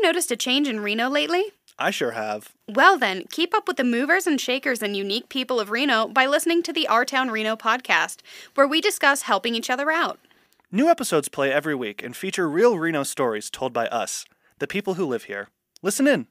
Noticed a change in Reno lately? I sure have. Well then, keep up with the movers and shakers and unique people of Reno by listening to the Our Town Reno podcast, where we discuss helping each other out. New episodes play every week and feature real Reno stories told by us, the people who live here. Listen in.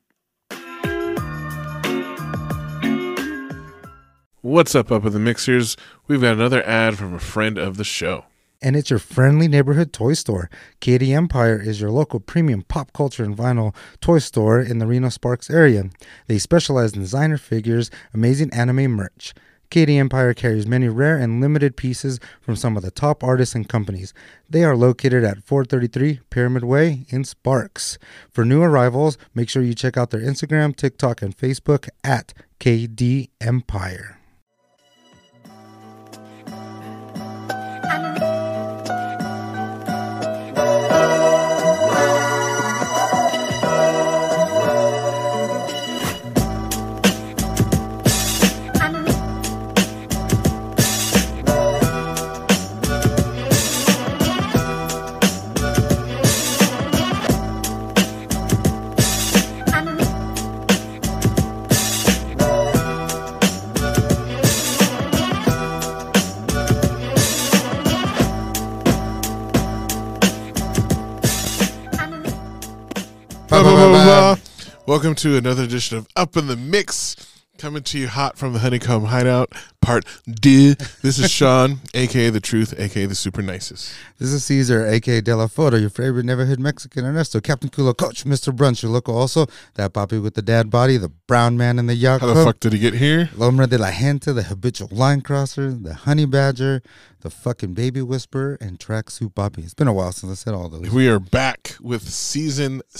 What's up in the Mixers? We've got another ad from a friend of the show. And it's your friendly neighborhood toy store. KD Empire is your local premium pop culture and vinyl toy store in the Reno Sparks area. They specialize in designer figures, amazing anime merch. KD Empire carries many rare and limited pieces from some of the top artists and companies. They are located at 433 Pyramid Way in Sparks. For new arrivals, make sure you check out their Instagram, TikTok, and Facebook at KD Empire. Welcome to another edition of Up in the Mix, coming to you hot from the Honeycomb Hideout, part D. This is Sean, a.k.a. The Truth, a.k.a. The Super Nicest. This is Cesar, a.k.a. De La Foto, your favorite neighborhood Mexican Ernesto, Captain Culo, Coach Mr. Brunch, your local also, that Papi with the dad body, the brown man in the yacht. How the fuck did he get here? Lombre de la Gente, the habitual line crosser, the honey badger, the fucking baby whisperer, and tracksuit Papi. It's been a while since I said all those. We are back with season 5.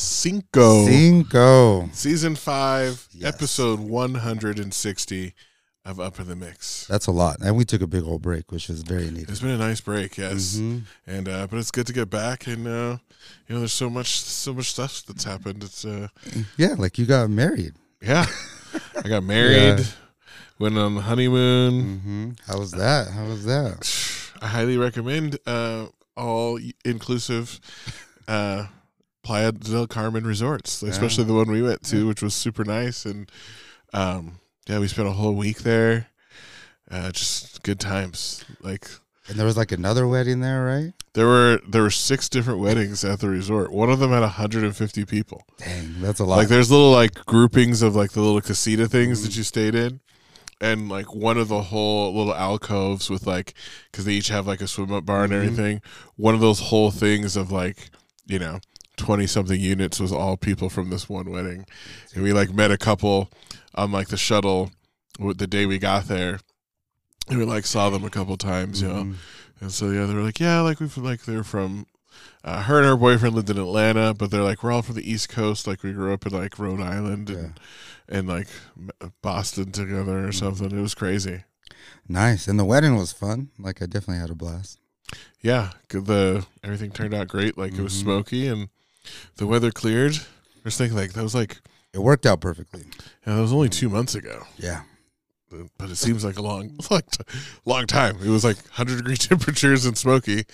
Season 5, yes. Episode 160. Of Up in the Mix. That's a lot. And we took a big old break, which is very needed. It's been a nice break, yes. Mm-hmm. And but it's good to get back, and you know, there's so much stuff that's happened. It's yeah, like you got married. Yeah. I got married. Yeah. Went on the honeymoon. Mm-hmm. How was that? I highly recommend all inclusive Playa del Carmen resorts, especially the one we went to, which was super nice, and yeah, we spent a whole week there. Just good times. And there was another wedding there, right? There were 6 different weddings at the resort. One of them had 150 people. Dang, that's a lot. There's little groupings of the little casita things that you stayed in. And one of the whole little alcoves with because they each have a swim up bar and everything. One of those whole things of 20 something units was all people from this one wedding. And we met a couple on the shuttle the day we got there, and we saw them a couple times, you know. And so yeah, they were they're from her and her boyfriend lived in Atlanta, but they're we're all from the East Coast, we grew up in Rhode Island and Boston together or something. It was crazy. Nice. And the wedding was fun. I definitely had a blast. Yeah, everything turned out great. It was smoky and the weather cleared. I was thinking that was it worked out perfectly. Yeah, that was only 2 months ago. Yeah. But it seems like a long time. It was 100-degree temperatures and smoky,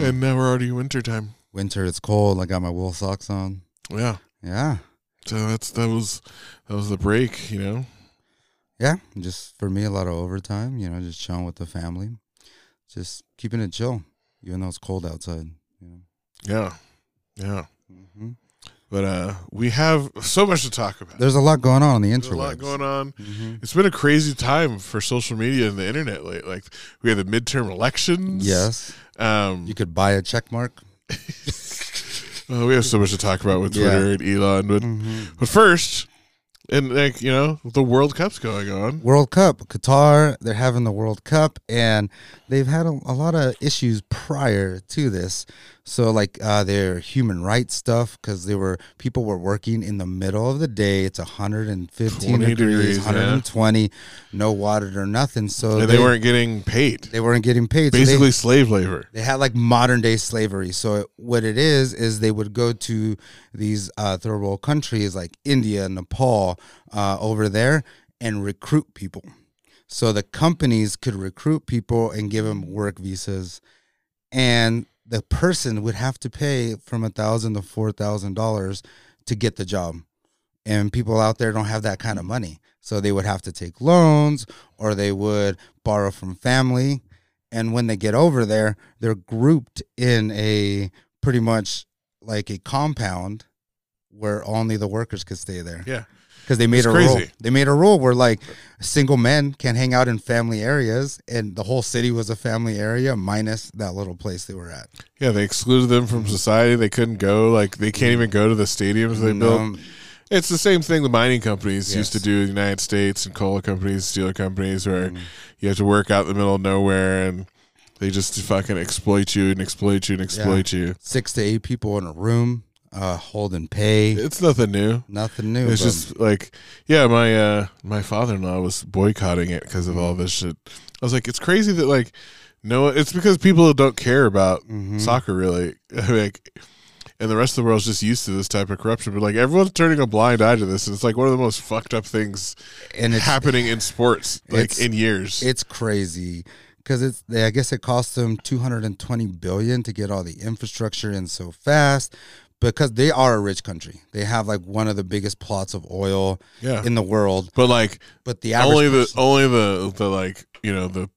and now we're already wintertime. Winter, it's cold. I got my wool socks on. Yeah. Yeah. So that was the break, you know? Yeah. Just for me, a lot of overtime, you know, just chilling with the family. Just keeping it chill, even though it's cold outside. You know? Yeah. Yeah. Mm-hmm. But we have so much to talk about. There's a lot going on the internet. There's a lot going on. Mm-hmm. It's been a crazy time for social media and the internet lately. We had the midterm elections. Yes. You could buy a check mark. We have so much to talk about with Twitter and Elon. But first, and the World Cup's going on. World Cup, Qatar, they're having the World Cup, and they've had a lot of issues prior to this. So their human rights stuff, because people were working in the middle of the day. It's 115 degrees, 120, no water or nothing. So they weren't getting paid. They weren't getting paid. Basically, so slave labor. They had modern day slavery. So what it is they would go to these third world countries like India, Nepal, over there, and recruit people. So the companies could recruit people and give them work visas, and the person would have to pay from $1,000 to $4,000 to get the job. And people out there don't have that kind of money. So they would have to take loans, or they would borrow from family. And when they get over there, they're grouped in a pretty much like a compound where only the workers could stay there. Yeah. Because they made a rule. They made a rule where like single men can hang out in family areas, and the whole city was a family area minus that little place they were at. Yeah, they excluded them from society. They couldn't go. Like they can't even go to the stadiums they built. It's the same thing the mining companies used to do in the United States, and coal companies, steel companies, where you have to work out in the middle of nowhere, and they just fucking exploit you and exploit you and exploit you. 6 to 8 people in a room, hold and pay. It's nothing new. Nothing new. It's just like, yeah, my father-in-law was boycotting it because of all this shit. I was like, it's crazy that like, no, it's because people don't care about soccer really. Like, and the rest of the world's just used to this type of corruption. But like everyone's turning a blind eye to this, and it's like one of the most fucked up things happening in sports, like in years. It's crazy because it's. I guess it cost them $220 billion to get all the infrastructure in so fast, because they are a rich country. They have like one of the biggest plots of oil in the world. But like, but the average only the like, you know, the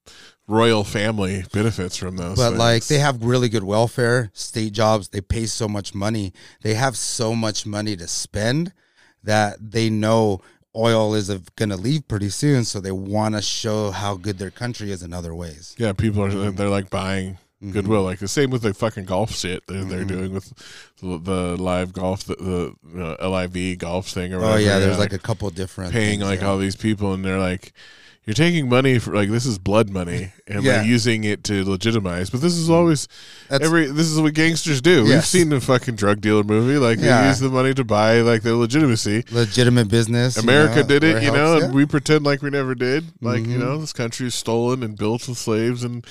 royal family benefits from those things. Like they have really good welfare, state jobs, they pay so much money, they have so much money to spend that they know oil is gonna leave pretty soon, so they want to show how good their country is in other ways. Yeah, people are they're like buying goodwill, like the same with the fucking golf shit they're doing with the live golf, the LIV golf thing or whatever. Oh yeah, there's like a couple different paying things, like all these people, and they're like, you're taking money for like, this is blood money, and like using it to legitimize. But this is always this is what gangsters do. Yes. We've seen the fucking drug dealer movie. Like they use the money to buy like their legitimacy, legitimate business. America did it, you know, and we pretend like we never did. Like you know, this country is stolen and built with slaves and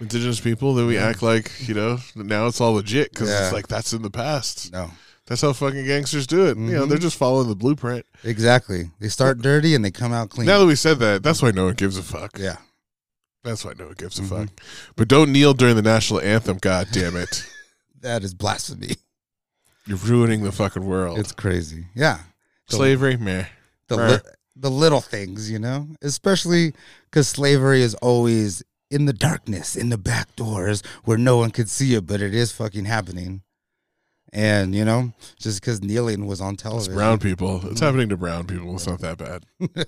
indigenous people. Then we act like, you know, now it's all legit because it's like that's in the past. No. That's how fucking gangsters do it. You know, they're just following the blueprint. Exactly. They start dirty and they come out clean. Now that we said that, that's why no one gives a fuck. Yeah. That's why no one gives a fuck. But don't kneel during the national anthem, god damn it. That is blasphemy. You're ruining the fucking world. It's crazy. Yeah. Slavery, meh. The little things, you know? Especially because slavery is always in the darkness, in the back doors where no one could see it, but it is fucking happening. And, you know, just because kneeling was on television. It's brown people. It's happening to brown people. It's not that bad. It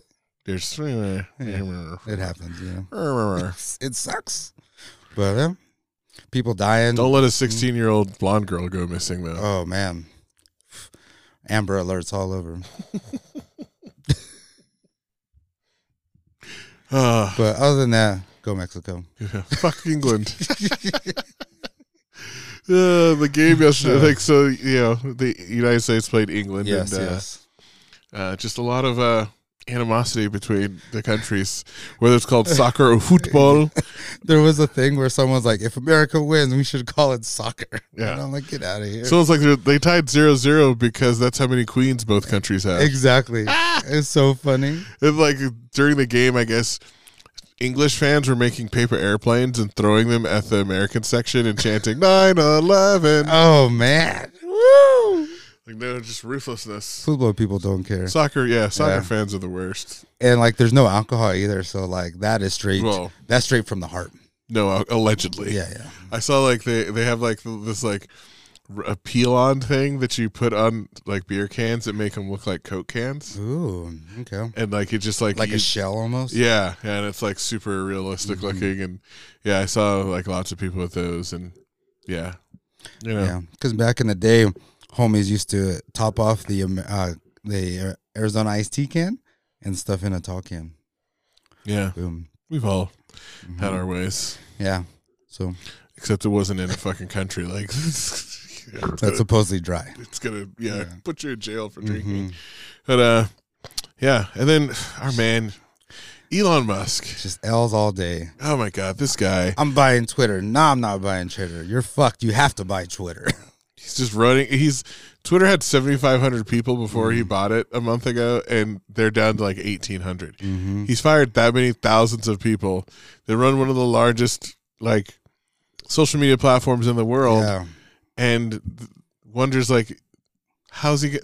happens, you know. It sucks. But people dying. Don't let a 16-year-old blonde girl go missing, though. Oh, man. Amber alerts all over. But other than that, go Mexico. Yeah. Fuck England. The game yesterday, like, so, you know, the United States played England, and just a lot of animosity between the countries, whether it's called soccer or football. There was a thing where someone's like, if America wins, we should call it soccer. Yeah. And I'm like, get out of here. So it's like they tied 0-0 because that's how many queens both countries have. Exactly. It's so funny. And, like, during the game, I guess English fans were making paper airplanes and throwing them at the American section and chanting 9/11. Oh man! Woo! Like no, just ruthlessness. Football people don't care. Soccer, fans are the worst. And like, there's no alcohol either, so like that is straight. Well, that's straight from the heart. No, allegedly. Yeah. I saw like they have like this like a peel-on thing that you put on like beer cans that make them look like Coke cans. Ooh, okay. And like it just like a shell almost. Yeah, and it's like super realistic looking, and yeah, I saw like lots of people with those, and yeah, you know, because back in the day, homies used to top off the Arizona iced tea can and stuff in a tall can. Yeah, boom. We've all had our ways. Yeah, so except it wasn't in a fucking country like this. Yeah, that's supposedly dry. It's gonna put you in jail for drinking. But and then our man Elon Musk, just L's all day. Oh my god, this guy. I'm buying Twitter. No, I'm not buying Twitter. You're fucked. You have to buy Twitter. He's just running. Twitter had 7,500 people before he bought it a month ago, and they're down to like 1,800. He's fired that many thousands of people. They run one of the largest like social media platforms in the world, yeah, and wonders like, how's he?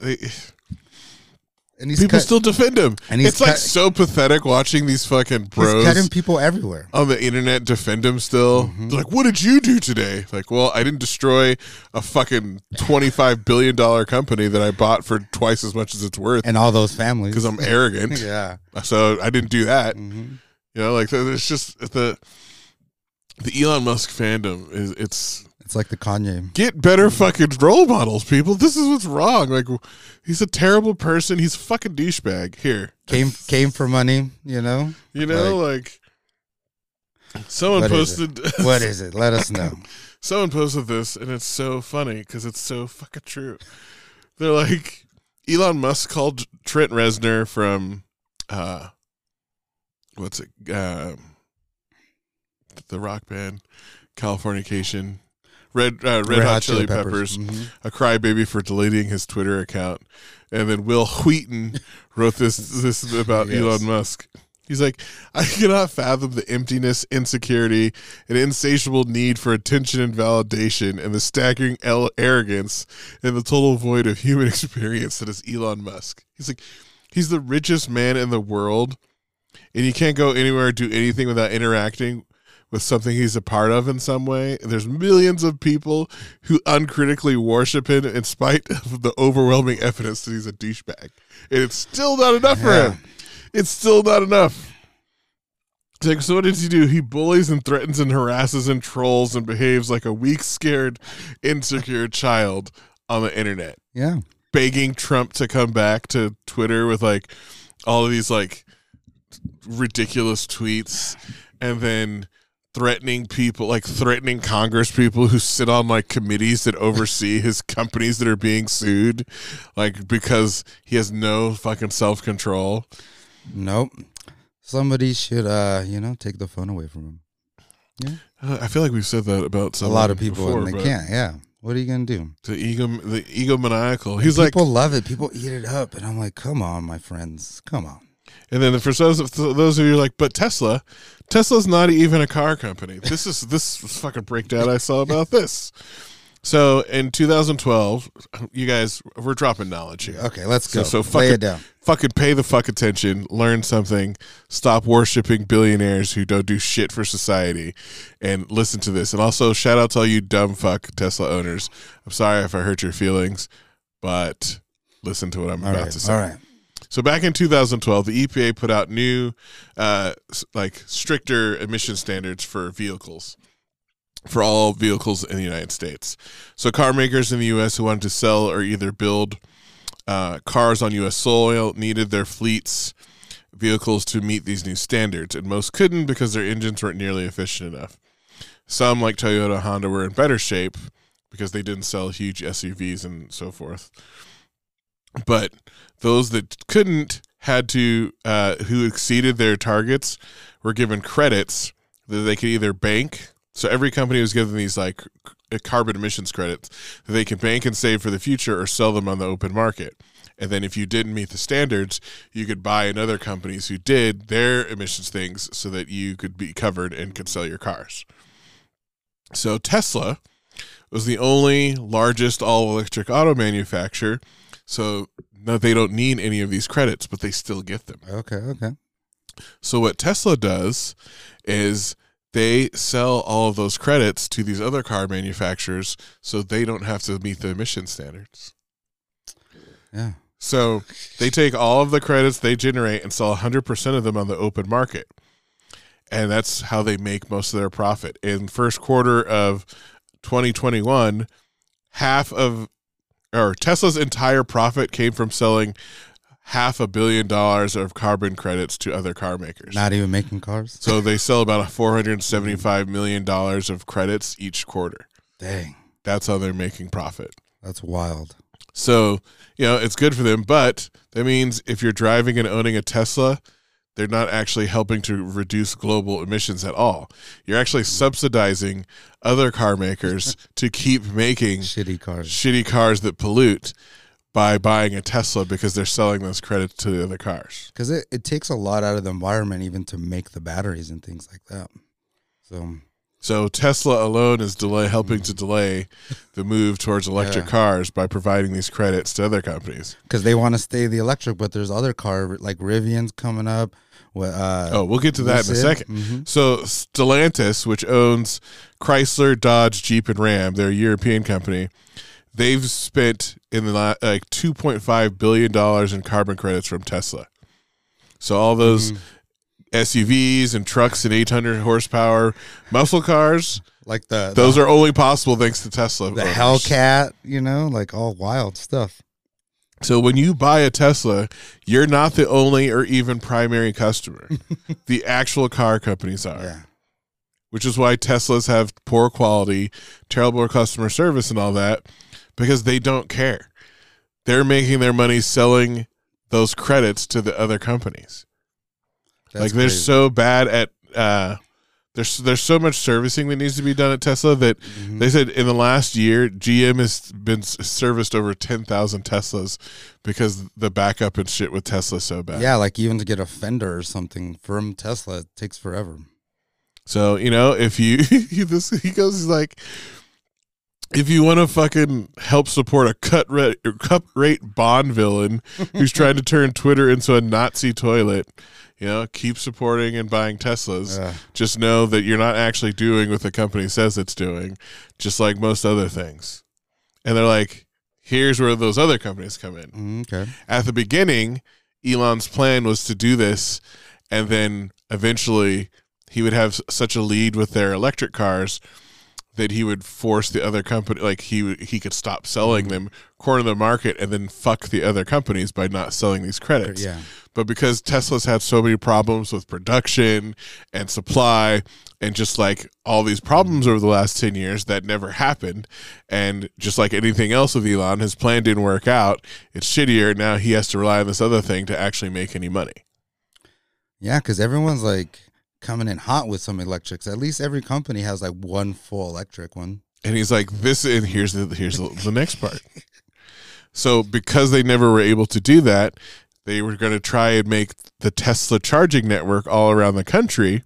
And people still defend him. And it's like so pathetic watching these fucking bros. He's cutting people everywhere on the internet defend him still. Mm-hmm. They're like, what did you do today? Like, well, I didn't destroy a fucking $25 billion company that I bought for twice as much as it's worth. And all those families. Because I'm arrogant. Yeah. So I didn't do that. Mm-hmm. You know, like, it's just the Elon Musk fandom is, it's like the Kanye. Get better fucking role models, people. This is what's wrong. Like, he's a terrible person. He's a fucking douchebag. Here. Came for money, you know? You know, like someone posted. What is it? Let us know. Someone posted this, and it's so funny because it's so fucking true. They're like, Elon Musk called Trent Reznor from, what's it? The rock band, Californication. Red Hot Chili Peppers, mm-hmm, a crybaby for deleting his Twitter account. And then Will Wheaton wrote this about Elon Musk. He's like, I cannot fathom the emptiness, insecurity, and insatiable need for attention and validation, and the staggering arrogance and the total void of human experience that is Elon Musk. He's like, he's the richest man in the world, and you can't go anywhere or do anything without interacting with something he's a part of in some way. There's millions of people who uncritically worship him in spite of the overwhelming evidence that he's a douchebag. And it's still not enough for him. It's still not enough. It's like, so what does he do? He bullies and threatens and harasses and trolls and behaves like a weak, scared, insecure child on the internet. Yeah. Begging Trump to come back to Twitter with like all of these like ridiculous tweets, and then threatening people, like threatening Congress people who sit on like committees that oversee his companies that are being sued, like because he has no fucking self-control. Nope. Somebody should, you know, take the phone away from him. Yeah. I feel like we've said that about a lot of people before, and they can't. Yeah. What are you going to do? The egomaniacal. He's like, people love it. People eat it up. And I'm like, come on, my friends. Come on. And then for those of you who are like, but Tesla's not even a car company. This fucking breakdown I saw about this. So in 2012, you guys, we're dropping knowledge here. Okay, let's go. So fucking, lay it down. Fucking pay the fuck attention. Learn something. Stop worshiping billionaires who don't do shit for society. And listen to this. And also shout out to all you dumb fuck Tesla owners. I'm sorry if I hurt your feelings, but listen to what I'm about to say. All right. So back in 2012, the EPA put out new, stricter emission standards for vehicles, for all vehicles in the United States. So car makers in the U.S. who wanted to sell or either build cars on U.S. soil needed their fleets' vehicles to meet these new standards, and most couldn't because their engines weren't nearly efficient enough. Some, like Toyota and Honda, were in better shape because they didn't sell huge SUVs and so forth. But those that couldn't who exceeded their targets were given credits that they could either bank. So every company was given these like carbon emissions credits that they can bank and save for the future or sell them on the open market. And then if you didn't meet the standards, you could buy another companies who did their emissions things so that you could be covered and could sell your cars. So Tesla was the only largest all-electric auto manufacturer. So no, they don't need any of these credits, but they still get them. Okay. So what Tesla does is they sell all of those credits to these other car manufacturers so they don't have to meet the emission standards. Yeah. So they take all of the credits they generate and sell 100% of them on the open market. And that's how they make most of their profit. In first quarter of 2021, Tesla's entire profit came from selling $500 million of carbon credits to other car makers. Not even making cars. So they sell about $475 million of credits each quarter. Dang. That's how they're making profit. That's wild. So, you know, it's good for them, but that means if you're driving and owning a Tesla, they're not actually helping to reduce global emissions at all. You're actually subsidizing other car makers to keep making shitty cars that pollute by buying a Tesla because they're selling those credits to the other cars. Because it takes a lot out of the environment even to make the batteries and things like that. So So Tesla alone is helping to delay the move towards electric cars by providing these credits to other companies. Because they want to stay the electric, but there's other car like Rivian's coming up. We'll get to that in a second. Mm-hmm. So Stellantis, which owns Chrysler, Dodge, Jeep, and Ram, they're a European company. They've spent in the like $2.5 billion in carbon credits from Tesla. So all those SUVs and trucks and 800 horsepower muscle cars, like those are only possible thanks to Tesla. The Hellcat, like all wild stuff. So when you buy a Tesla, you're not the only or even primary customer. The actual car companies are. Yeah. Which is why Teslas have poor quality, terrible customer service and all that, because they don't care. They're making their money selling those credits to the other companies. That's like they're crazy. So bad at there's so much servicing that needs to be done at Tesla that they said in the last year GM has been serviced over 10,000 Teslas because the backup and shit with Tesla is so bad. Yeah, like even to get a fender or something from Tesla, it takes forever. So, if you want to fucking help support a cut rate Bond villain who's trying to turn Twitter into a Nazi toilet, keep supporting and buying Teslas. Just know that you're not actually doing what the company says it's doing, just like most other things. And they're like, here's where those other companies come in. Okay. At the beginning, Elon's plan was to do this, and then eventually he would have such a lead with their electric cars that he would force the other company, like he could stop selling them, corner the market, and then fuck the other companies by not selling these credits. Yeah. But because Tesla's had so many problems with production and supply and just like all these problems over the last 10 years, that never happened. And just like anything else with Elon, his plan didn't work out. It's shittier. Now he has to rely on this other thing to actually make any money. Yeah, because everyone's like coming in hot with some electrics. At least every company has like one full electric one. And he's like, here's the next part. So because they never were able to do that, they were going to try and make the Tesla charging network all around the country.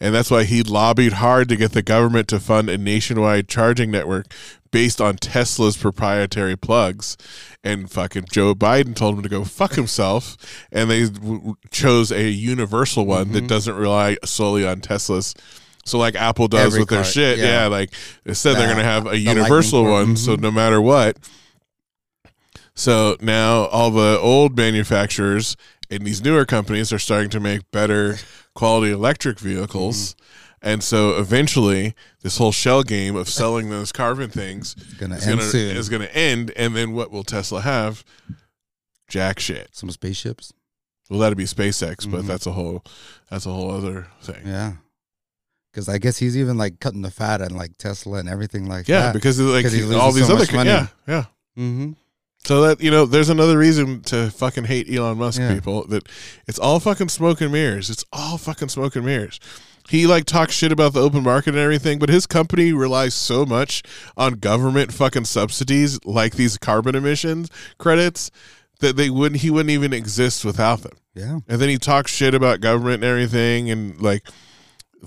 And that's why he lobbied hard to get the government to fund a nationwide charging network based on Tesla's proprietary plugs. And fucking Joe Biden told him to go fuck himself. And they chose a universal one that doesn't rely solely on Tesla's. So like Apple does every with car, their shit. Yeah. Like instead they're going to have a universal one. So no matter what. So now all the old manufacturers and these newer companies are starting to make better quality electric vehicles. And so eventually this whole shell game of selling those carbon things is going to end. And then what will Tesla have? Jack shit. Some spaceships. Well, that'd be SpaceX, but that's a whole other thing. Yeah. Because I guess he's even like cutting the fat on like Tesla and everything like that. Yeah, because like all these other money. Yeah. Mm-hmm. So that, there's another reason to fucking hate Elon Musk, people, that it's all fucking smoke and mirrors. He like talks shit about the open market and everything, but his company relies so much on government fucking subsidies like these carbon emissions credits that he wouldn't even exist without them. Yeah. And then he talks shit about government and everything and like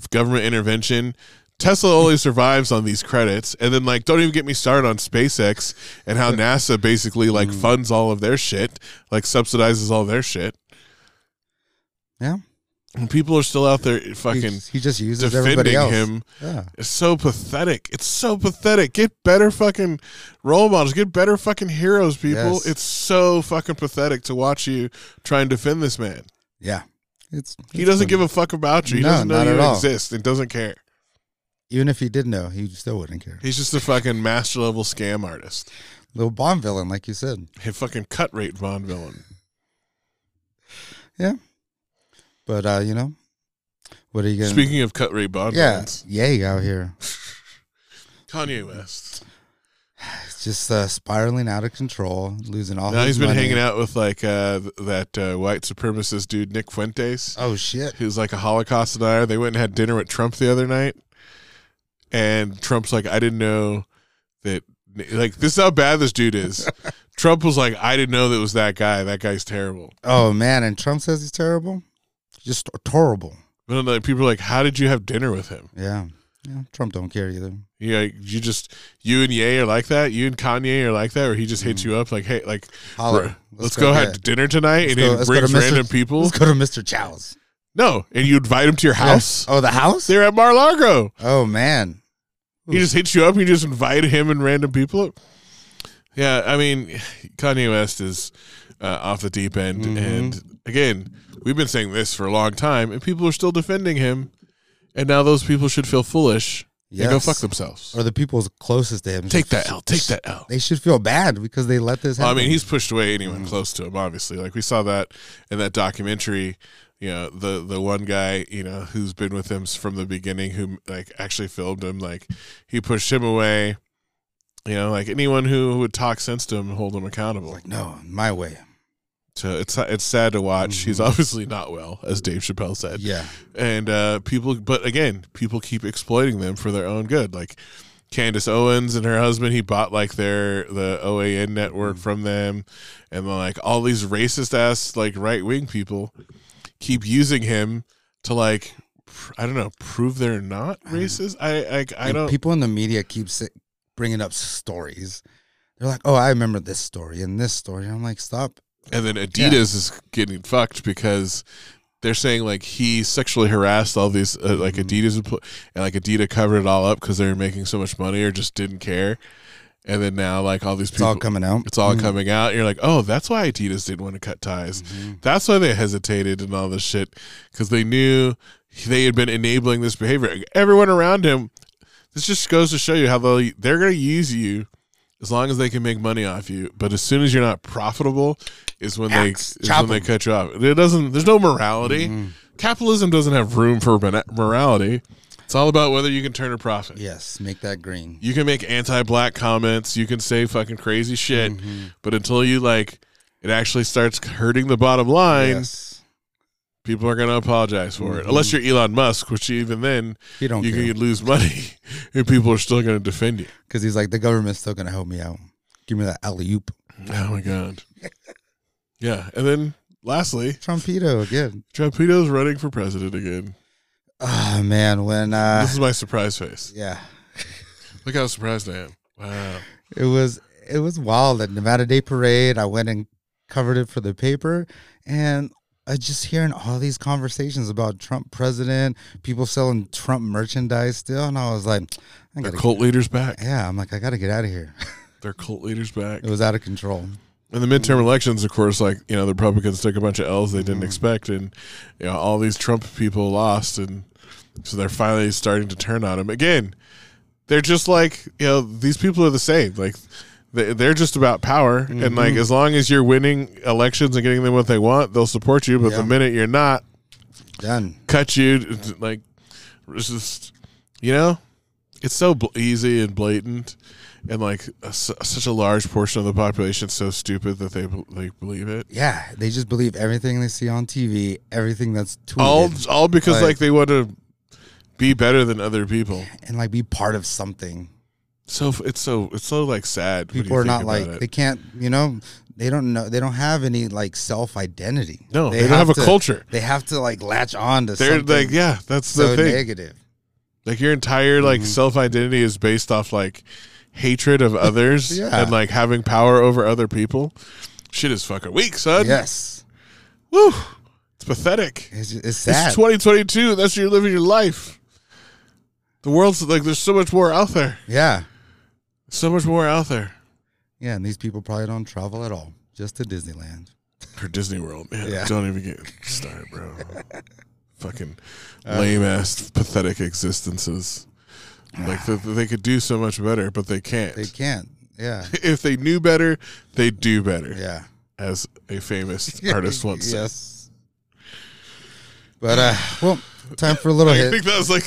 government intervention. Tesla only survives on these credits, and then like don't even get me started on SpaceX and how NASA basically like funds all of their shit, like subsidizes all their shit. Yeah, and people are still out there fucking. He just uses everybody else. Defending him. Yeah. It's so pathetic. Get better fucking role models. Get better fucking heroes, people. Yes. It's so fucking pathetic to watch you try and defend this man. Yeah, he doesn't give a fuck about you. He doesn't know you exist and doesn't care. Even if he did know, he still wouldn't care. He's just a fucking master-level scam artist. Little Bond villain, like you said. A fucking cut-rate Bond villain. Yeah. But, what are you going to... Speaking of cut-rate Bond villains. Yeah, yay out here. Kanye West. It's just spiraling out of control, losing all his money. Now he's been hanging out with, like, that white supremacist dude, Nick Fuentes. Oh, shit. Who's, like, a Holocaust denier. They went and had dinner with Trump the other night. And Trump's like, I didn't know that, like, this is how bad this dude is. Trump was like, I didn't know that was that guy. That guy's terrible. Oh, man. And Trump says he's terrible? Just horrible. But people are like, how did you have dinner with him? Yeah. Yeah, Trump don't care either. Yeah, you just, you and Ye are like that. You and Kanye are like that, or he just hits you up like, hey, like, let's go have dinner tonight, and brings random people. Let's go to Mr. Chow's. No, and you invite him to your house. Oh, the house? They're at Mar-a-Lago. Oh, man. He just hits you up. You just invite him and random people up. Yeah, I mean, Kanye West is off the deep end. And again, we've been saying this for a long time, and people are still defending him. And now those people should feel foolish and go fuck themselves. Or the people closest to him. Take that L. Take that L. They should feel bad because they let this happen. Well, I mean, he's pushed away anyone close to him, obviously. Like, we saw that in that documentary. You know, the one guy, you know, who's been with him from the beginning, who, like, actually filmed him, like, he pushed him away. You know, like, anyone who would talk sense to him and hold him accountable. Like, no, my way. So it's sad to watch. He's obviously not well, as Dave Chappelle said. Yeah. And people, but again, people keep exploiting them for their own good. Like Candace Owens and her husband, he bought like the OAN network from them. And then like all these racist ass, like right wing people keep using him to like, I don't know, prove they're not racist. I don't. People in the media keep bringing up stories. They're like, oh, I remember this story and this story. And I'm like, stop. And then Adidas is getting fucked because they're saying like he sexually harassed all these like Adidas and like Adidas covered it all up because they were making so much money or just didn't care. And then now like all these people, it's all coming out. It's all coming out. You're like, oh, that's why Adidas didn't want to cut ties. That's why they hesitated and all this shit because they knew they had been enabling this behavior. Everyone around him. This just goes to show you how they're going to use you. As long as they can make money off you, but as soon as you're not profitable, is when they cut you off. It doesn't. There's no morality. Capitalism doesn't have room for morality. It's all about whether you can turn a profit. Yes, make that green. You can make anti-black comments. You can say fucking crazy shit, but until you like, it actually starts hurting the bottom line. Yes. People are going to apologize for it, unless you're Elon Musk, which even then you can lose money, and people are still going to defend you because he's like the government's still going to help me out. Give me that alley oop. Oh my god. Yeah, and then lastly, Trumpito again. Trumpito's running for president again. Oh man, when this is my surprise face. Yeah, look how surprised I am. Wow, it was wild at Nevada Day Parade. I went and covered it for the paper and. I just hearing all these conversations about Trump president, people selling Trump merchandise still, and I was like, "Their cult leaders back." Yeah, I'm like, I got to get out of here. Their cult leaders back. It was out of control. In the midterm elections, of course, like you know, the Republicans took a bunch of L's they didn't expect, and you know, all these Trump people lost, and so they're finally starting to turn on him again. They're just like you know, these people are the same, like. They're just about power, and like as long as you're winning elections and getting them what they want, they'll support you. But the minute you're not, done, cut you. Like, it's just you know, it's so easy and blatant, and like such a large portion of the population is so stupid that they believe it. Yeah, they just believe everything they see on TV, everything that's tweeted. All because like they want to be better than other people and like be part of something. So it's so like sad. People are not like they can't you know they don't have any like self identity. No, they don't have a culture. They have to like latch on to. They're like yeah, that's the thing. Negative. Like your entire like self identity is based off like hatred of others and like having power over other people. Shit is fucking weak, son. Yes. Woo! It's pathetic. It's sad. It's 2022. That's how you're living your life. The world's like there's so much more out there. Yeah. So much more out there. Yeah, and these people probably don't travel at all, just to Disneyland. Or Disney World. Man, yeah. Don't even get started, bro. Fucking lame-ass, pathetic existences. Like, they could do so much better, but they can't. They can't, yeah. If they knew better, they'd do better. Yeah. As a famous artist once said. Yes. But, well, time for a little hit. I think that was like...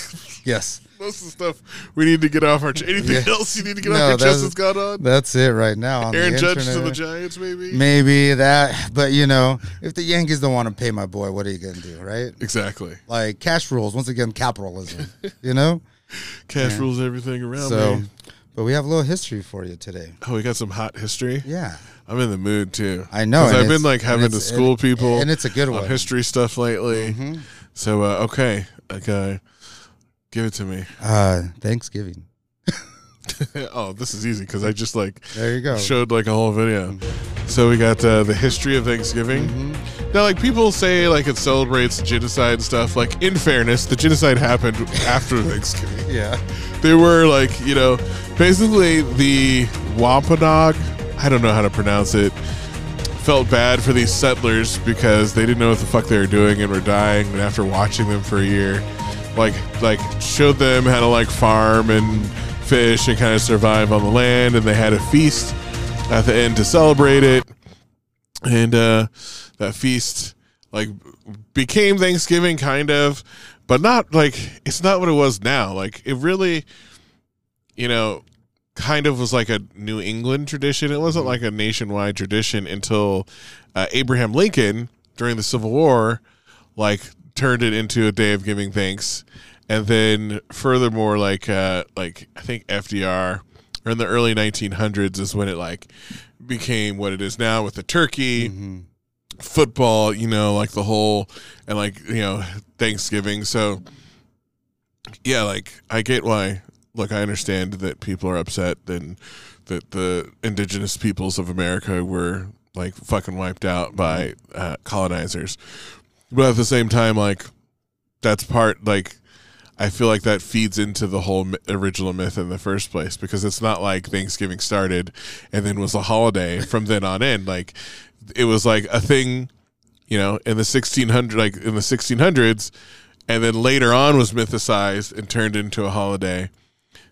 Yes. Most of the stuff we need to get off our chest. Anything else you need to get off your chest that's got on? That's it right now. On Aaron Judge to the Giants, maybe? Maybe that. But, you know, if the Yankees don't want to pay my boy, what are you going to do, right? Exactly. Like, cash rules. Once again, capitalism, you know? Cash rules everything around me. But we have a little history for you today. Oh, we got some hot history? Yeah. I'm in the mood, too. I know. Because I've been, like, having to school people. And it's a good one. On history stuff lately. So, okay. Give it to me. Thanksgiving. Oh, this is easy because I just like there you go. Showed like a whole video. So we got the history of Thanksgiving. Mm-hmm. Now, like people say, like it celebrates genocide and stuff. Like in fairness, the genocide happened after Thanksgiving. Yeah, they were like you know, basically the Wampanoag. I don't know how to pronounce it. Felt bad for these settlers because they didn't know what the fuck they were doing and were dying. And after watching them for a year, like showed them how to like farm and fish and kind of survive on the land, and they had a feast at the end to celebrate it, and that feast like became Thanksgiving kind of, but not like it's not what it was now. Like it really, you know, kind of was like a New England tradition. It wasn't like a nationwide tradition until Abraham Lincoln during the Civil War like turned it into a day of giving thanks. And then furthermore, like I think FDR or in the early 1900s is when it like became what it is now with the turkey, mm-hmm. football, you know, like the whole and like, you know, Thanksgiving. So yeah, like I get why, look, I understand that people are upset and that the indigenous peoples of America were like fucking wiped out by colonizers. But at the same time, like that's part like, I feel like that feeds into the whole original myth in the first place because it's not like Thanksgiving started and then was a holiday from then on in. Like it was like a thing, you know, in the 1600s, and then later on was mythicized and turned into a holiday.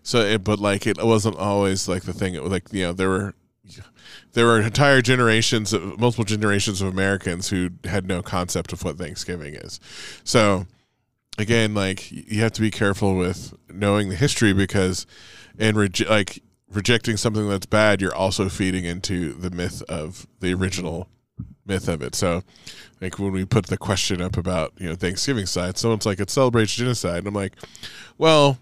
So, but like it wasn't always like the thing. It was like you know there were entire generations, multiple generations of Americans who had no concept of what Thanksgiving is. So. Again, like you have to be careful with knowing the history because, and rejecting something that's bad, you're also feeding into the myth of the original myth of it. So, like when we put the question up about you know Thanksgiving side, someone's like it celebrates genocide, and I'm like, well,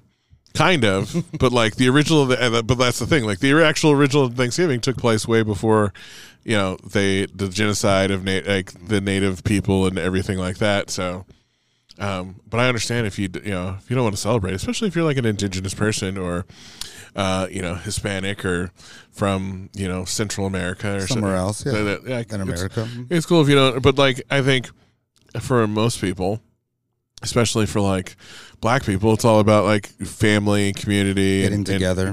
kind of, but like the original, but that's the thing, like the actual original Thanksgiving took place way before, you know, the genocide of like the native people and everything like that. So. But I understand if you don't want to celebrate, especially if you're like an indigenous person or you know Hispanic or from you know Central America or somewhere else, yeah, in America. It's cool if you don't. But like I think for most people, especially for like Black people, it's all about like family, community, getting together,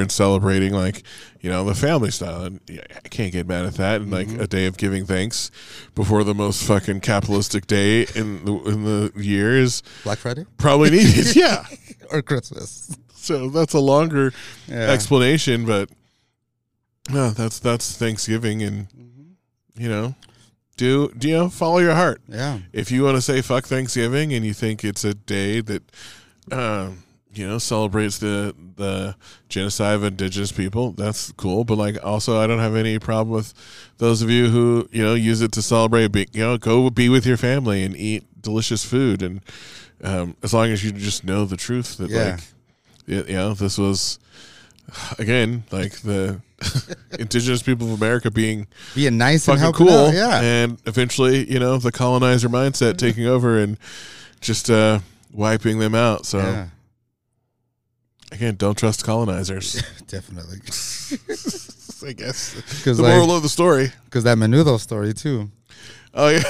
and celebrating like you know the family style. And I can't get mad at that. And like a day of giving thanks before the most fucking capitalistic day in the year is Black Friday. Probably needed, yeah, or Christmas. So that's a longer explanation, but no, that's Thanksgiving, and you know. Do you know, follow your heart. Yeah. If you want to say fuck Thanksgiving and you think it's a day that, you know, celebrates the genocide of indigenous people, that's cool. But like, also, I don't have any problem with those of you who you know use it to celebrate. You know, go be with your family and eat delicious food, and as long as you just know the truth that like, you know, this was. Again, like the indigenous people of America being nice and helpful, cool, out, yeah. And eventually, you know, the colonizer mindset taking over and just wiping them out. So, again, don't trust colonizers. Definitely, I guess. The moral of the story, because that menudo story too. Oh yeah.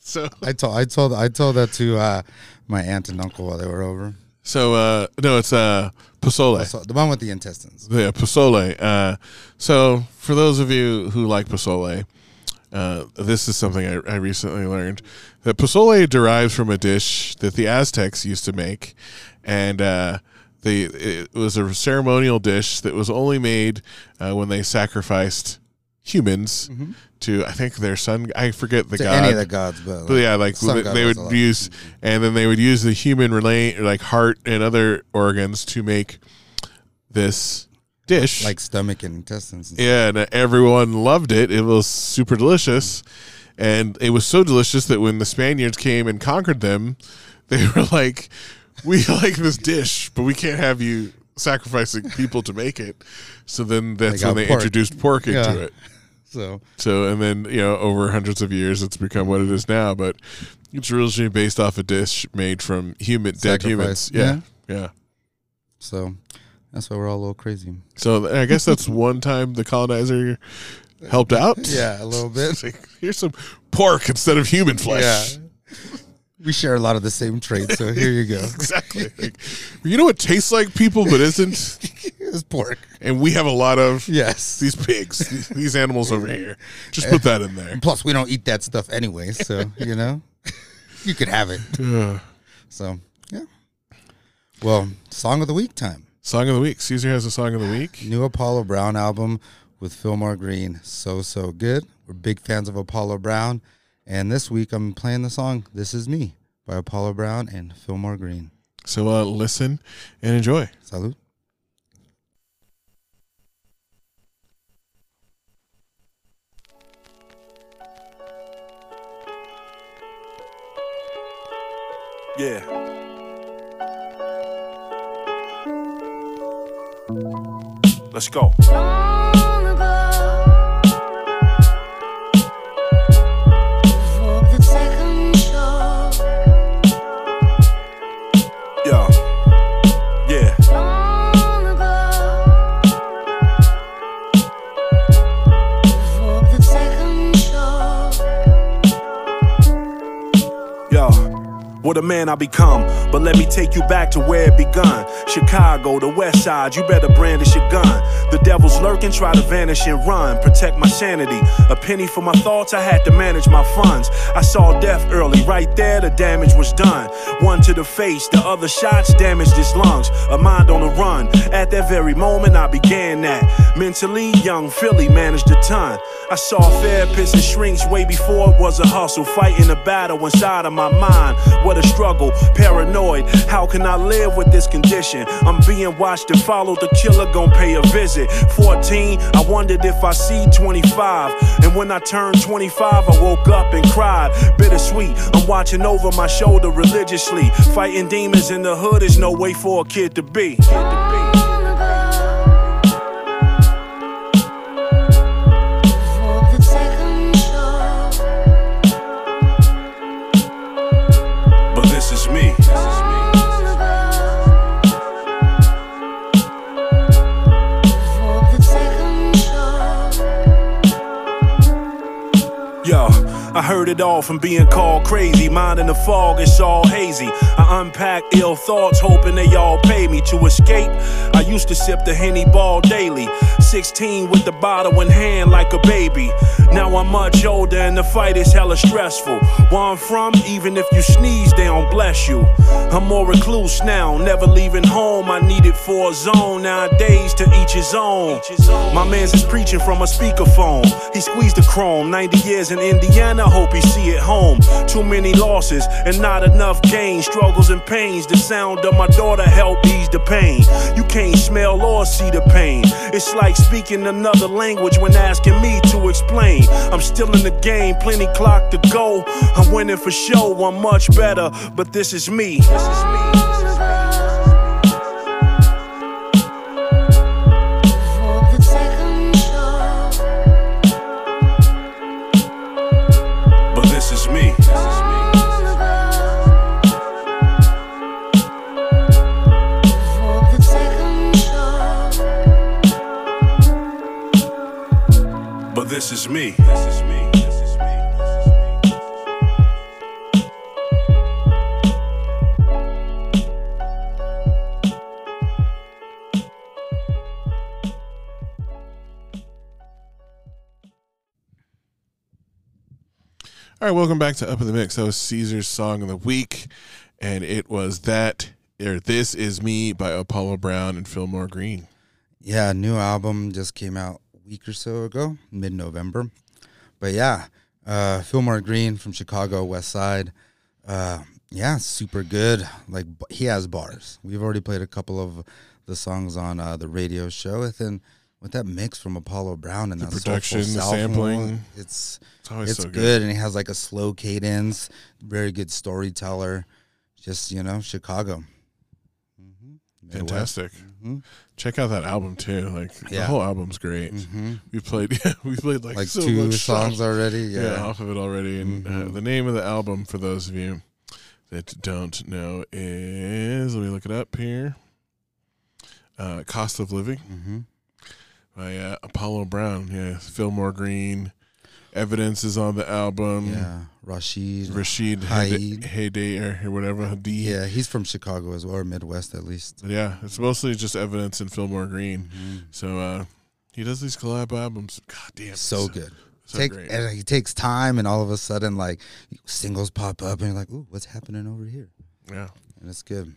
So I told that to my aunt and uncle while they were over. So no, it's pozole, the one with the intestines. Yeah, pozole. So for those of you who like pozole, this is something I recently learned. That pozole derives from a dish that the Aztecs used to make, and it was a ceremonial dish that was only made when they sacrificed humans to, I think, their sun. I forget the god. Any of the gods, but yeah, like they would use, and then they would use the human like heart and other organs to make this dish, like stomach and intestines. And everyone loved it. It was super delicious, and it was so delicious that when the Spaniards came and conquered them, they were like, "We like this dish, but we can't have you sacrificing people to make it." So then that's when they introduced pork into it. So and then, you know, over hundreds of years, it's become what it is now. But it's originally based off a dish made from dead humans. Yeah. So that's why we're all a little crazy. So I guess that's one time the colonizer helped out. Yeah, a little bit. Here's some pork instead of human flesh. Yeah. We share a lot of the same traits, so here you go. Exactly. Like, you know what tastes like people but isn't? It's pork. And we have a lot of these pigs, these animals over here. Just put that in there. And plus, we don't eat that stuff anyway, so, you know, you could have it. So, yeah. Well, song of the week time. Song of the week. Caesar has a song of the week. New Apollo Brown album with Fillmore Green. So good. We're big fans of Apollo Brown. And this week, I'm playing the song This Is Me by Apollo Brown and Fillmore Green. So listen and enjoy. Salud. Yeah. Let's go. What a man I become, but let me take you back to where it begun. Chicago, the west side, you better brandish your gun. The devil's lurking, try to vanish and run. Protect my sanity, a penny for my thoughts, I had to manage my funds. I saw death early, right there the damage was done. One to the face, the other shots damaged his lungs. A mind on the run, at that very moment I began that. Mentally, young Philly managed a ton. I saw therapists and shrinks way before it was a hustle. Fighting a battle inside of my mind. What a struggle, paranoid, how can I live with this condition? I'm being watched and followed, the killer gon' pay a visit. 14, I wondered if I see 25. And when I turned 25, I woke up and cried. Bittersweet, I'm watching over my shoulder religiously. Fighting demons in the hood is no way for a kid to be. I heard it all from being called crazy. Mind in the fog, it's all hazy. I unpack ill thoughts, hoping they all pay me to escape. I used to sip the Henny Ball daily. 16 with the bottle in hand like a baby. Now I'm much older and the fight is hella stressful. Where I'm from, even if you sneeze, they don't bless you. I'm more recluse now, never leaving home. I need it for a zone, nowadays to each his own. My man's is preaching from a speakerphone. He squeezed the chrome, 90 years in Indiana, I hope he see it home. Too many losses and not enough gain. Struggles and pains. The sound of my daughter help ease the pain. You can't smell or see the pain. It's like speaking another language when asking me to explain. I'm still in the game, plenty clock to go. I'm winning for show, I'm much better, but this is me. This is me. This is me. This is me. This is me. This is me. All right, welcome back to Up in the Mix. That was Caesar's song of the week, and it was This Is Me by Apollo Brown and Fillmore Green. Yeah, new album just came out week or so ago, mid-November, but Fillmore Green from Chicago West Side, super good. Like, he has bars. We've already played a couple of the songs on the radio show, and then with that mix from Apollo Brown and the production, the sampling, it's always so good. And he has like a slow cadence, very good storyteller. Just Chicago, fantastic. Mm-hmm. Check out that album too. Like the whole album's great. Mm-hmm. We played like so two much songs stuff already. Yeah, off of it already. And the name of the album, for those of you that don't know, is, let me look it up here. Cost of Living by Apollo Brown. Yeah, Fillmore Green. Evidence is on the album. Yeah, Rashid Hayday or whatever. Yeah, he's from Chicago as well, or Midwest at least. Yeah, it's mostly just Evidence and Fillmore Green. So he does these collab albums. God damn, so good. So great. And he takes time, and all of a sudden, like, singles pop up, and you're like, ooh, what's happening over here? Yeah, and it's good.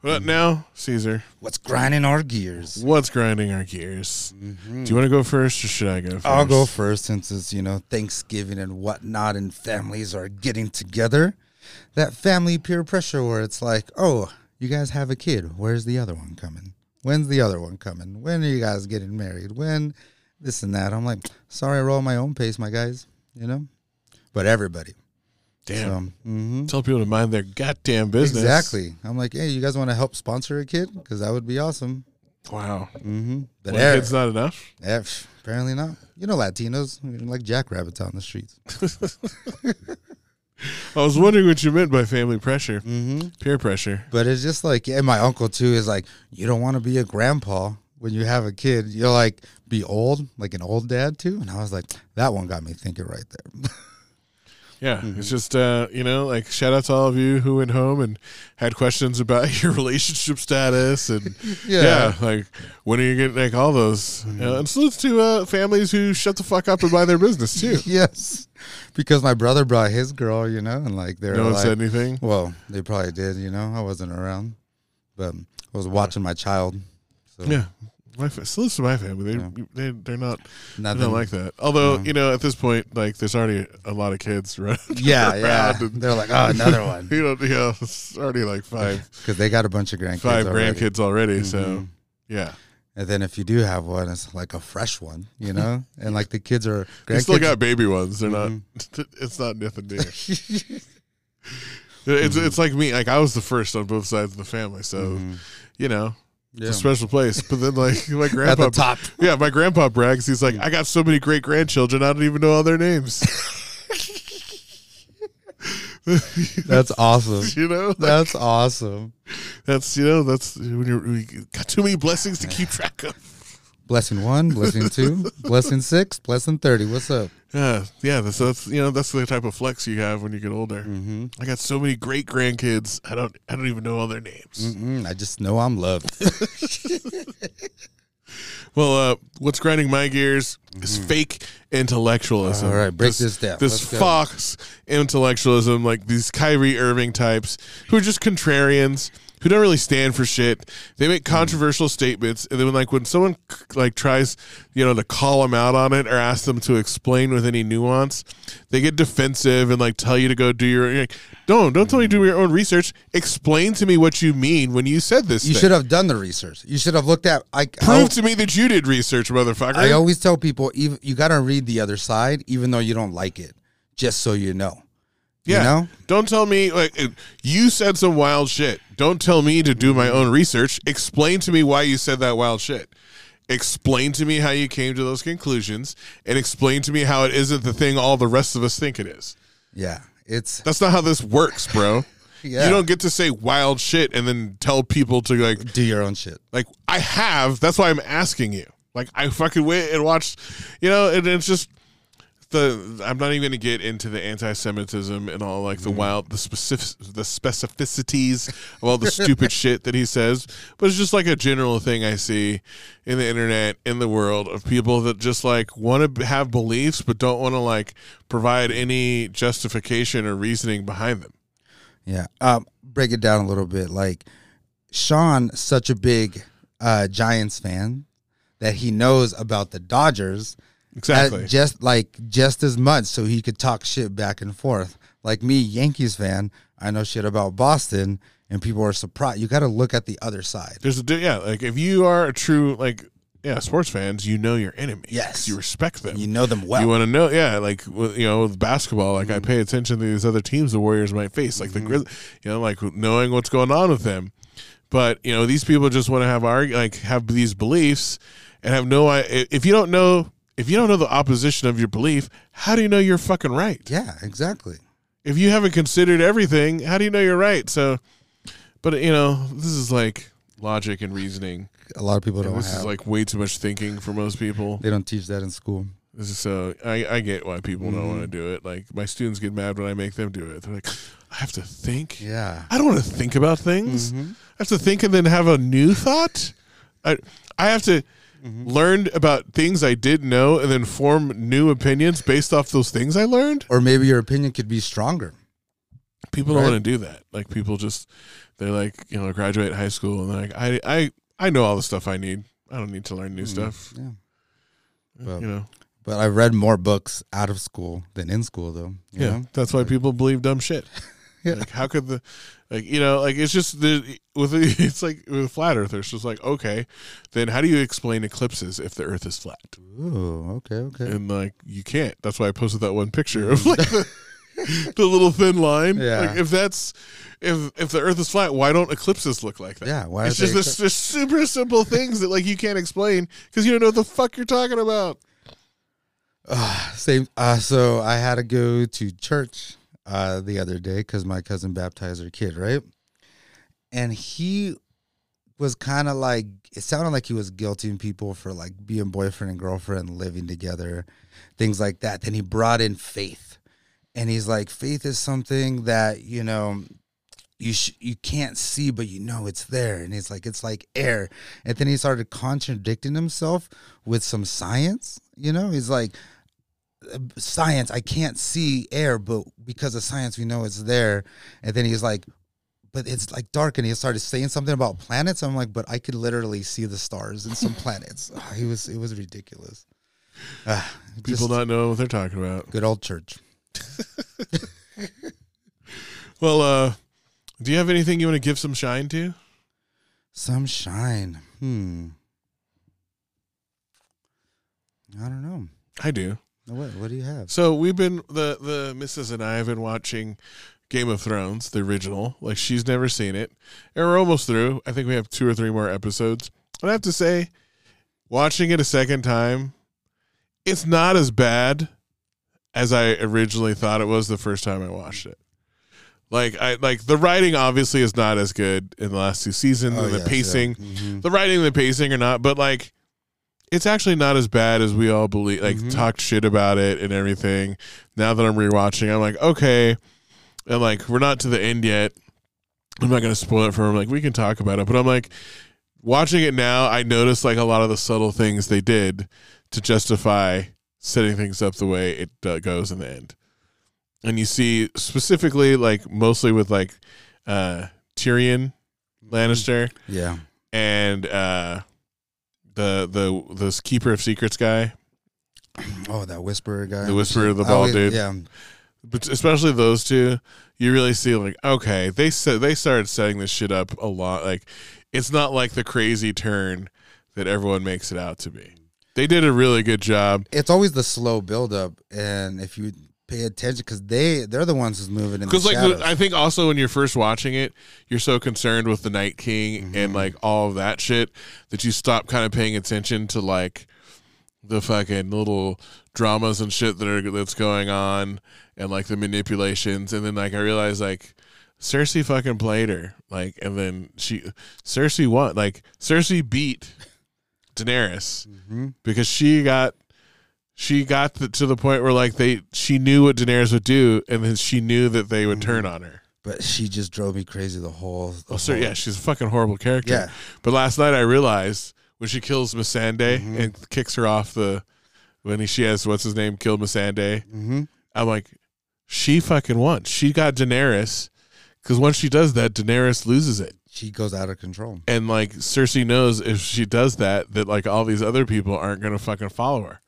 Well, now, Caesar, what's grinding our gears? Do you want to go first, or should I go first? I'll go first, since it's, you know, Thanksgiving and whatnot, and families are getting together. That family peer pressure where it's like, oh, you guys have a kid. Where's the other one coming? When's the other one coming? When are you guys getting married? When this and that. I'm like, sorry, I roll my own pace, my guys, you know? But everybody. Damn. So, tell people to mind their goddamn business. Exactly. I'm like, hey, you guys want to help sponsor a kid? Because that would be awesome. Wow. But one kid's not enough? Apparently not. You know, Latinos, like jackrabbits out in the streets. I was wondering what you meant by family pressure, peer pressure. But it's just like, and my uncle too is like, you don't want to be a grandpa when you have a kid. You're like, be old, like an old dad too. And I was like, that one got me thinking right there. Yeah, it's just, you know, like, shout out to all of you who went home and had questions about your relationship status and, like, when are you getting, like, all those. And salutes to families who shut the fuck up and mind their business, too. Yes, because my brother brought his girl, you know, and, like, they're no one said anything? Well, they probably did, you know. I wasn't around, but I was watching my child. So. Yeah. Salutes to my family. They're not like that. Although, you know, at this point, like, there's already a lot of kids around. And they're like, oh, another one. you know, it's already like five. Because they got a bunch of grandkids already. So, yeah. And then if you do have one, it's like a fresh one, you know? And, like, the kids are grandkids. They still got baby ones. They're not, it's not nothing new. It's like me. Like, I was the first on both sides of the family. So, you know. Yeah. It's a special place. But then, like, my grandpa at the top. Yeah, my grandpa brags. He's like, I got so many great grandchildren, I don't even know all their names. That's awesome. You know? Like, that's awesome. That's, you know, that's when you got too many blessings to keep track of. Blessing 1, blessing 2, blessing 6, blessing 30. What's up? Yeah. That's you know, that's the type of flex you have when you get older. I got so many great grandkids. I don't even know all their names. I just know I'm loved. Well, what's grinding my gears is fake intellectualism. All right, break this down. Let's Fox intellectualism, like these Kyrie Irving types who are just contrarians, who don't really stand for shit. They make controversial statements, and then when someone like tries, you know, to call them out on it or ask them to explain with any nuance, they get defensive and like tell you to go do your like, don't tell me to do your own research. Explain to me what you mean when you said this. You should have done the research. You should have looked at. Prove to me that you did research, motherfucker. I always tell people, you got to read the other side, even though you don't like it, just so you know. Yeah, you know? Don't tell me, like, you said some wild shit. Don't tell me to do my own research. Explain to me why you said that wild shit. Explain to me how you came to those conclusions, and explain to me how it isn't the thing all the rest of us think it is. Yeah, that's not how this works, bro. Yeah. You don't get to say wild shit and then tell people to, like, do your own shit. Like, that's why I'm asking you. Like, I fucking went and watched, you know, and it's just, I'm not even going to get into the anti-Semitism and all, like, the wild, the specificities of all the stupid shit that he says, but it's just like a general thing I see in the internet, in the world, of people that just, like, want to have beliefs but don't want to, like, provide any justification or reasoning behind them. Yeah, break it down a little bit. Like, Sean, such a big Giants fan that he knows about the Dodgers. Exactly. Just as much, so he could talk shit back and forth. Like me, Yankees fan, I know shit about Boston, and people are surprised. You got to look at the other side. Like, if you are a true, like, sports fans, you know your enemy. Yes. You respect them. You know them well. You want to know, like, you know, with basketball, like, I pay attention to these other teams the Warriors might face, like the Grizzlies, you know, like, knowing what's going on with them. But, you know, these people just want to have have these beliefs and have no idea. If you don't know the opposition of your belief, how do you know you're fucking right? Yeah, exactly. If you haven't considered everything, how do you know you're right? So, but, you know, this is like logic and reasoning. A lot of people don't have. This is like way too much thinking for most people. They don't teach that in school. So I get why people don't want to do it. Like, my students get mad when I make them do it. They're like, I have to think? Yeah. I don't want to think about things. Mm-hmm. I have to think and then have a new thought? I have to learn about things I did know and then form new opinions based off those things I learned? Or maybe your opinion could be stronger. People don't want to do that. Like, people just, they're like, you know, graduate high school and they're like, I know all the stuff I need. I don't need to learn new stuff. Yeah. But, you know. But I've read more books out of school than in school, though. You know? That's why people believe dumb shit. Yeah. Like, how could the, like, you know, like, it's just, it's like with flat earthers, just like, okay, then how do you explain eclipses if the earth is flat? Ooh, okay. And, like, you can't. That's why I posted that one picture of, like, the little thin line. Yeah. Like, if the earth is flat, why don't eclipses look like that? Yeah. Why it's just this super simple things that, like, you can't explain because you don't know what the fuck you're talking about. So I had to go to church the other day because my cousin baptized her kid, right? And he was kind of like, it sounded like he was guilting people for, like, being boyfriend and girlfriend, living together, things like that. Then he brought in faith, and he's like, faith is something that, you know, you can't see, but you know it's there. And it's like air. And then he started contradicting himself with some science. You know, he's like, science, I can't see air, but because of science, we know it's there. And then he's like, but it's like dark. And he started saying something about planets. I'm like, but I could literally see the stars and some planets. It was ridiculous. People not know what they're talking about. Good old church. Well, do you have anything you want to give some shine to? Some shine. I don't know. I do. What do you have? So we've been, the missus and I have been watching Game of Thrones, the original. Like, she's never seen it. And we're almost through. I think we have 2 or 3 more episodes. And I have to say, watching it a second time, it's not as bad as I originally thought it was the first time I watched it. Like, the writing obviously is not as good in the last 2 seasons, and the pacing. Yeah. Mm-hmm. The writing and the pacing are not, but, like, it's actually not as bad as we all believe. Like, talked shit about it and everything. Now that I'm rewatching, I'm like, okay. And, like, we're not to the end yet. I'm not going to spoil it for him. Like, we can talk about it. But I'm like, watching it now, I noticed, like, a lot of the subtle things they did to justify setting things up the way it goes in the end. And you see specifically, like, mostly with, like, Tyrion Lannister, yeah, and the keeper of secrets guy. Oh, that whisperer guy, the whisperer, the bald dude. Yeah, but especially those two, you really see, like, okay, they started setting this shit up a lot. Like, it's not like the crazy turn that everyone makes it out to be. They did a really good job. It's always the slow buildup, and if you pay attention, because they're the ones who's moving in the shadows. Because, like, I think also when you're first watching it, you're so concerned with the Night King and, like, all of that shit that you stop kind of paying attention to, like, the fucking little dramas and shit that's going on, and, like, the manipulations. And then, like, I realized, like, Cersei fucking played her, like, and then Cersei won. Like, Cersei beat Daenerys because she got to the point where, like, she knew what Daenerys would do, and then she knew that they would turn on her. But she just drove me crazy the whole. Yeah, she's a fucking horrible character. Yeah. But last night I realized when she kills Missandei and kicks her off she has, what's his name, killed Missandei, I'm like, she fucking won. She got Daenerys, because once she does that, Daenerys loses it. She goes out of control. And, like, Cersei knows if she does that, like, all these other people aren't going to fucking follow her.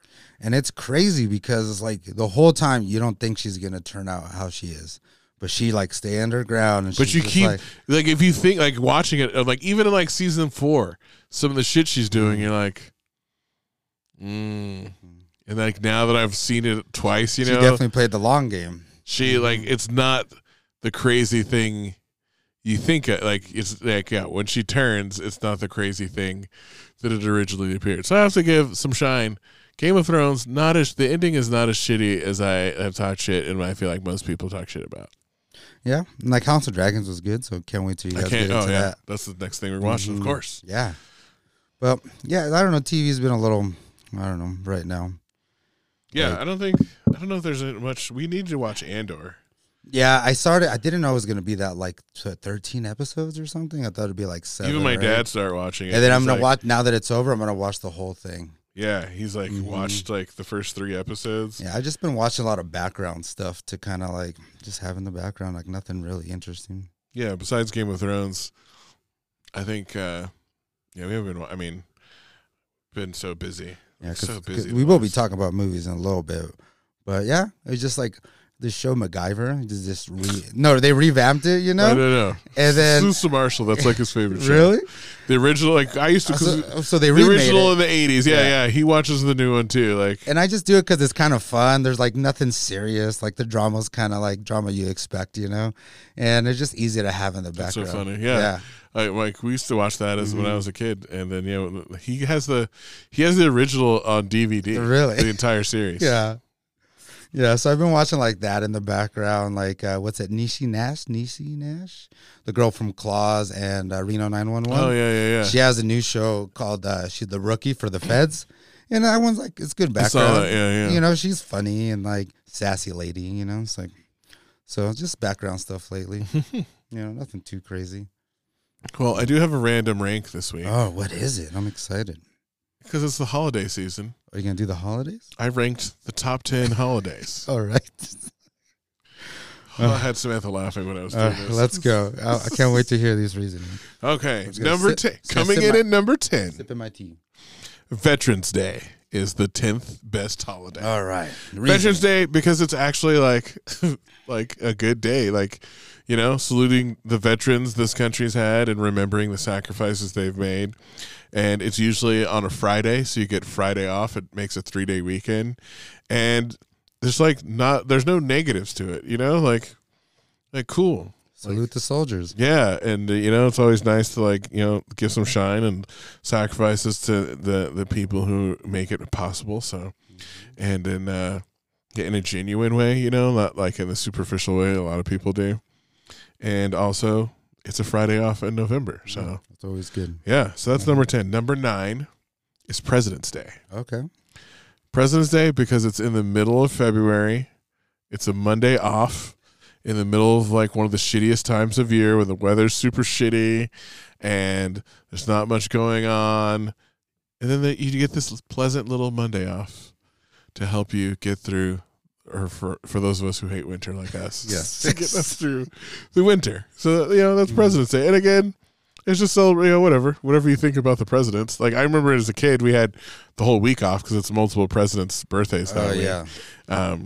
And it's crazy because it's like the whole time you don't think she's going to turn out how she is. But she, like, stand her ground. And but you keep, like, if you think, like, watching it, like, even in, like, season 4, some of the shit she's doing, you're like, And, like, now that I've seen it twice, you know. She definitely played the long game. She, like, it's not the crazy thing you think like it's like, yeah, when she turns, it's not the crazy thing that it originally appeared. So I have to give some shine. Game of Thrones, not as the ending is not as shitty as I have talked shit, and I feel like most people talk shit about. Yeah, and like House of Dragons was good, so can't wait till you guys get into that. That's the next thing we're watching, of course. Yeah, well, yeah, I don't know. TV's been a little, I don't know, right now. Yeah, like, I don't know if there's much. We need to watch Andor. Yeah, I started. I didn't know it was going to be that like 13 episodes or something. I thought it'd be like 7. Even my dad started watching it, and then I'm gonna watch. Now that it's over, I'm gonna watch the whole thing. Yeah, he's like watched like the first 3 episodes. Yeah, I've just been watching a lot of background stuff to kind of like just have in the background, like nothing really interesting. Yeah, besides Game of Thrones, I think we haven't been. I mean, been so busy. Yeah, so busy. We will be talking about movies in a little bit, but yeah, it's just like. The show MacGyver, they revamped it, you know. I don't know. And then Susa Marshall, that's like his favorite show. Really? The original, like I used to. So they remade the original in the '80s. Yeah, yeah. He watches the new one too. Like, and I just do it because it's kind of fun. There's like nothing serious. Like the drama's kind of like drama you expect, you know. And it's just easy to have in the background. That's so funny. Yeah. Like we used to watch that as when I was a kid, and then he has the original on DVD. Really? The entire series. Yeah. Yeah, so I've been watching like that in the background, like what's it, Niecy Nash, the girl from Claws and Reno 911. Oh yeah. She has a new show called she's the rookie for the Feds, and that one's like it's good background. Yeah. You know, she's funny and like sassy lady. You know, it's like so just background stuff lately. You know, nothing too crazy. Well, I do have a random rank this week. Oh, what is it? I'm excited. Because it's the holiday season. Are you going to do the holidays? I ranked the top 10 holidays. All right. I had Samantha laughing when I was doing this. Let's go. I can't wait to hear these reasons. Okay. Number 10. Coming in at number 10. Sipping my tea. Veterans Day is the 10th best holiday. All right. Veterans Day, because it's actually like like a good day. Like, you know, saluting the veterans this country's had and remembering the sacrifices they've made. And it's usually on a Friday, so you get Friday off. It makes a 3-day weekend. And there's like there's no negatives to it, you know? Like cool. Salute the soldiers. Yeah, and you know, it's always nice to like, you know, give some shine and sacrifices to the people who make it possible. So, and then in a genuine way, you know, not like in the superficial way a lot of people do. And also it's a Friday off in November, so it's always good. Yeah, so that's number 10. Number 9 is President's Day. Okay, President's Day because it's in the middle of February. It's a Monday off in the middle of like one of the shittiest times of year when the weather's super shitty and there's not much going on, and then you get this pleasant little Monday off to help you get through. Or for those of us who hate winter like us, yes, to get us through the winter. So, you know, that's President's Day. And again, it's just so, you know, whatever you think about the presidents. Like, I remember as a kid, we had the whole week off because it's multiple presidents' birthdays that week. Yeah.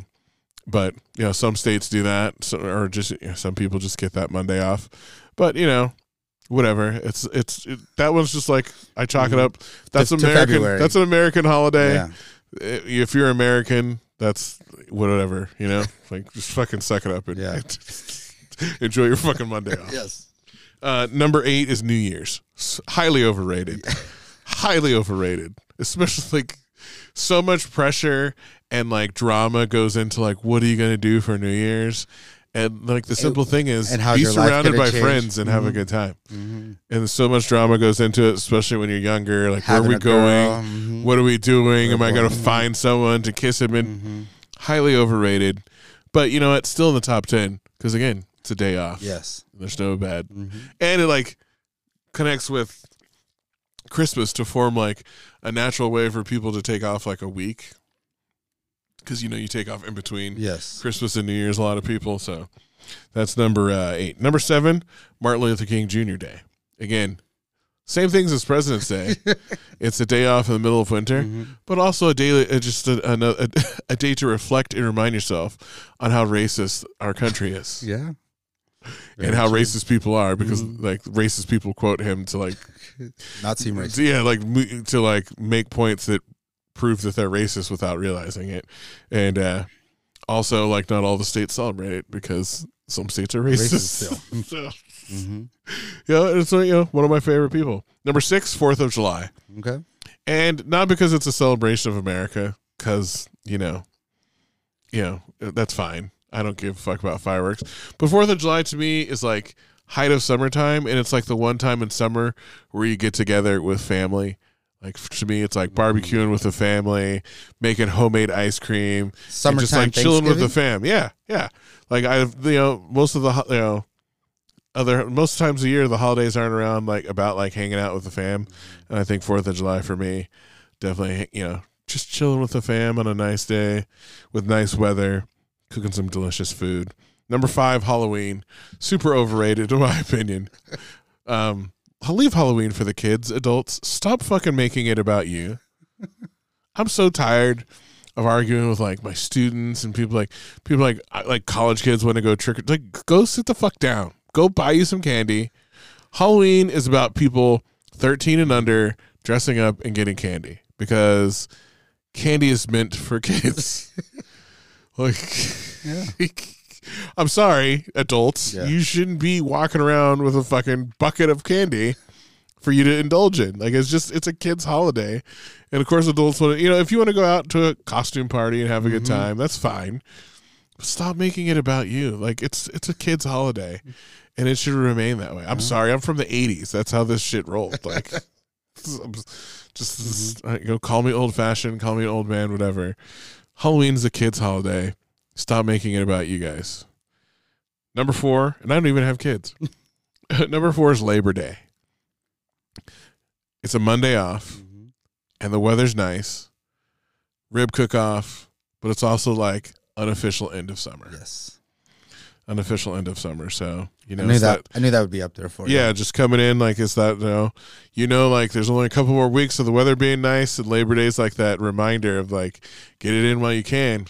But, you know, some states do that, or just, you know, some people just get that Monday off. But, you know, whatever. It's that one's just like, I chalk it up. That's American. That's an American holiday. Yeah. If you're American, that's whatever, you know, like just fucking suck it up and enjoy your fucking Monday off. Yes. Number 8 is New Year's. Highly overrated. Yeah. Highly overrated. Especially like so much pressure and like drama goes into like, what are you going to do for New Year's? And like the simple thing is be surrounded by friends and have a good time. And so much drama goes into it, especially when you're younger. Like, where are we going? What are we doing? Am I going to find someone to kiss him in? Highly overrated. But you know what? Still in the top 10 because, again, it's a day off. Yes. There's no bad. And it like connects with Christmas to form like a natural way for people to take off like a week. Because, you know, you take off in between Christmas and New Year's, a lot of people. So that's number 8. Number 7, Martin Luther King Jr. Day. Again, same things as President's Day. It's a day off in the middle of winter, but also a day, just a day to reflect and remind yourself on how racist our country is. And how racist people are, because like racist people quote him to like not seem racist. Yeah, like to like make points that prove that they're racist without realizing it. And also, like, not all the states celebrate it because some states are racist still. Mm-hmm. Yeah, it's one of my favorite people. Number 6, 4th of July. Okay. And not because it's a celebration of America, because, that's fine. I don't give a fuck about fireworks. But 4th of July to me is like height of summertime, and it's like the one time in summer where you get together with family. Like, to me, it's like barbecuing with the family, making homemade ice cream, summertime, just like chilling with the fam. Yeah, yeah. Like, most times of the year, the holidays aren't around, like, about, like, hanging out with the fam. And I think 4th of July for me, definitely, just chilling with the fam on a nice day with nice weather, cooking some delicious food. Number 5, Halloween. Super overrated, in my opinion. I'll leave Halloween for the kids. Adults, stop fucking making it about you. I'm so tired of arguing with like my students and people like college kids want to go trick or treat. Like, go sit the fuck down. Go buy you some candy. Halloween is about people 13 and under dressing up and getting candy because candy is meant for kids. I'm sorry, adults. Yeah. You shouldn't be walking around with a fucking bucket of candy for you to indulge in. Like, it's a kid's holiday. And, of course, adults want to, if you want to go out to a costume party and have a good time, that's fine. But stop making it about you. Like, it's a kid's holiday, and it should remain that way. I'm sorry. I'm from the 80s. That's how this shit rolled. Like, call me old-fashioned, call me an old man, whatever. Halloween's a kid's holiday. Stop making it about you guys. Number 4, and I don't even have kids. Number 4 is Labor Day. It's a Monday off, and the weather's nice. Rib cook-off, but it's also like unofficial end of summer. Yes. Unofficial end of summer, so I knew that would be up there for you. Yeah, just coming in like it's that like there's only a couple more weeks of the weather being nice, and Labor Day's like that reminder of like get it in while you can.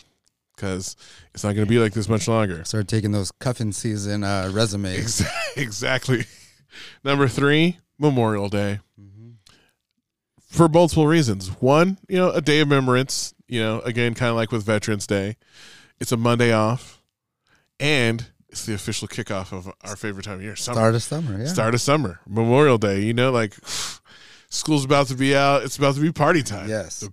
Because it's not going to be like this much longer. Start taking those cuffing season resumes. Exactly. Number 3, Memorial Day. Mm-hmm. For multiple reasons. One, a day of remembrance. Again, kind of like with Veterans Day. It's a Monday off. And it's the official kickoff of our favorite time of year. Summer. Start of summer, yeah. Start of summer. Memorial Day. School's about to be out. It's about to be party time. Yes.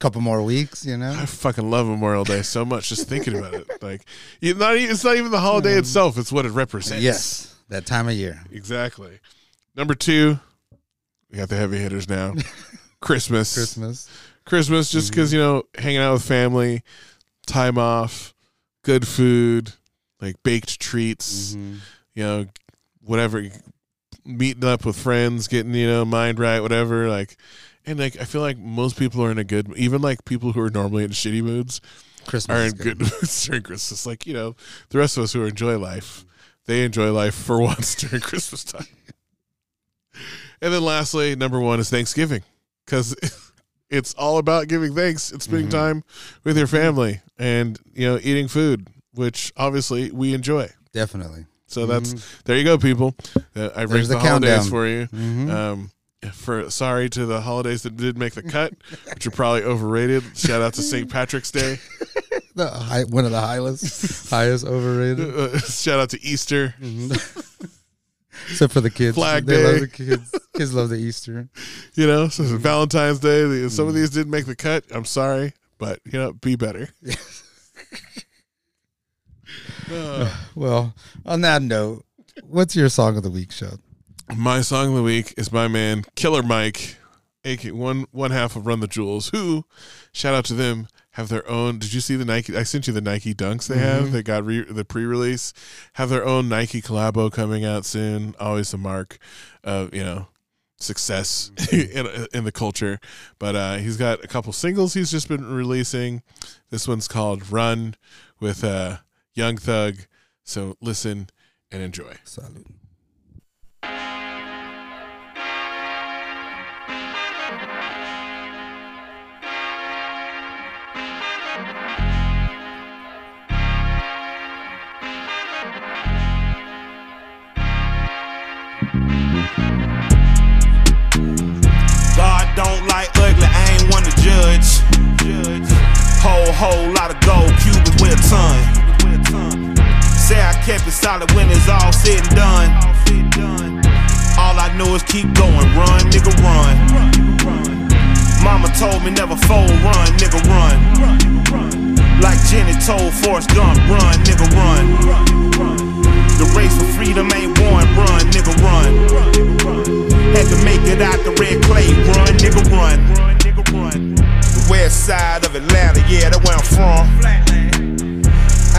Couple more weeks, I fucking love Memorial Day so much just thinking about it. Like, it's not even the holiday itself. It's what it represents. Yes. That time of year. Exactly. Number 2, we got the heavy hitters now. Christmas. Christmas just because, hanging out with family, time off, good food, like baked treats, whatever, meeting up with friends, getting mind right, whatever. Like, and like I feel like most people are in a good, even like people who are normally in shitty moods, Christmas are in good moods during Christmas. Like the rest of us who enjoy life, they enjoy life for once during Christmas time. And then lastly, number 1 is Thanksgiving, because it's all about giving thanks. It's spending time with your family and eating food, which obviously we enjoy. Definitely. So that's there you go, people. I've raised the holidays countdown for you. Mm-hmm. Sorry to the holidays that did make the cut, which are probably overrated. Shout out to St. Patrick's Day, one of the highest overrated. Shout out to Easter, except for the kids. Flag Day, love the kids. Kids love the Easter. So Valentine's Day. Some of these didn't make the cut. I'm sorry, but be better. Well, on that note, what's your song of the week, Shep? My song of the week is my man Killer Mike, aka one half of Run the Jewels, who, shout out to them, have their own. Did you see the Nike? I sent you the Nike Dunks they have. They got the pre-release. Have their own Nike collabo coming out soon. Always a mark of success in the culture. But he's got a couple singles he's just been releasing. This one's called Run with Young Thug, so listen and enjoy. Salud. God don't like ugly, I ain't one to judge. Whole lot of gold, Cubans with a ton. Say I kept it the solid when it's all said and done. All I know is keep going, run, nigga, run. Mama told me never fold, run, nigga, run. Like Jenny told Forrest Gump, run, nigga, run. The race for freedom ain't won, run, nigga, run. Had to make it out the red clay, run, nigga, run. The west side of Atlanta, yeah, that's where I'm from.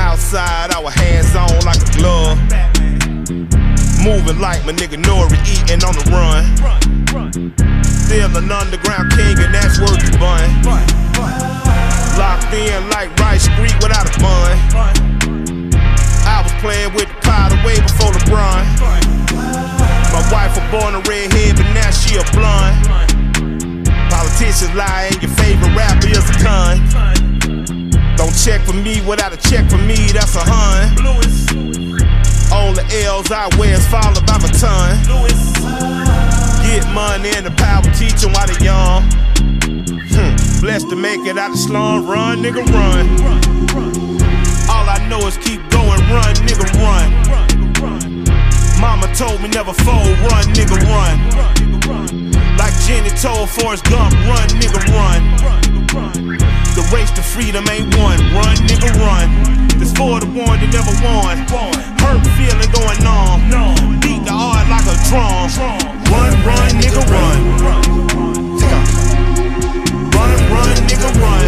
Outside, our hands on like a glove. Moving like my nigga Nori, eating on the run. Still an underground king, and that's worth the bun. Locked in like Rice Street without a bun. I was playing with the powder way before LeBron. My wife was born a redhead, but now she a blonde. Politicians lie, and your favorite rapper is a con. Don't check for me without a check for me, that's a hun. All the L's I wear is followed by my ton. Get money and the power, teach them while they young. Blessed to make it out the slum, run, nigga, run. All I know is keep going, run, nigga, run. Mama told me never fold, run, nigga, run. Like Jenny told Forrest Gump, run, nigga, run. The race to freedom ain't won, run, nigga, run. There's four to one that never won. Hurt feeling going on. Beat the heart like a drum. Run, run, nigga, run. Run, run, nigga, run.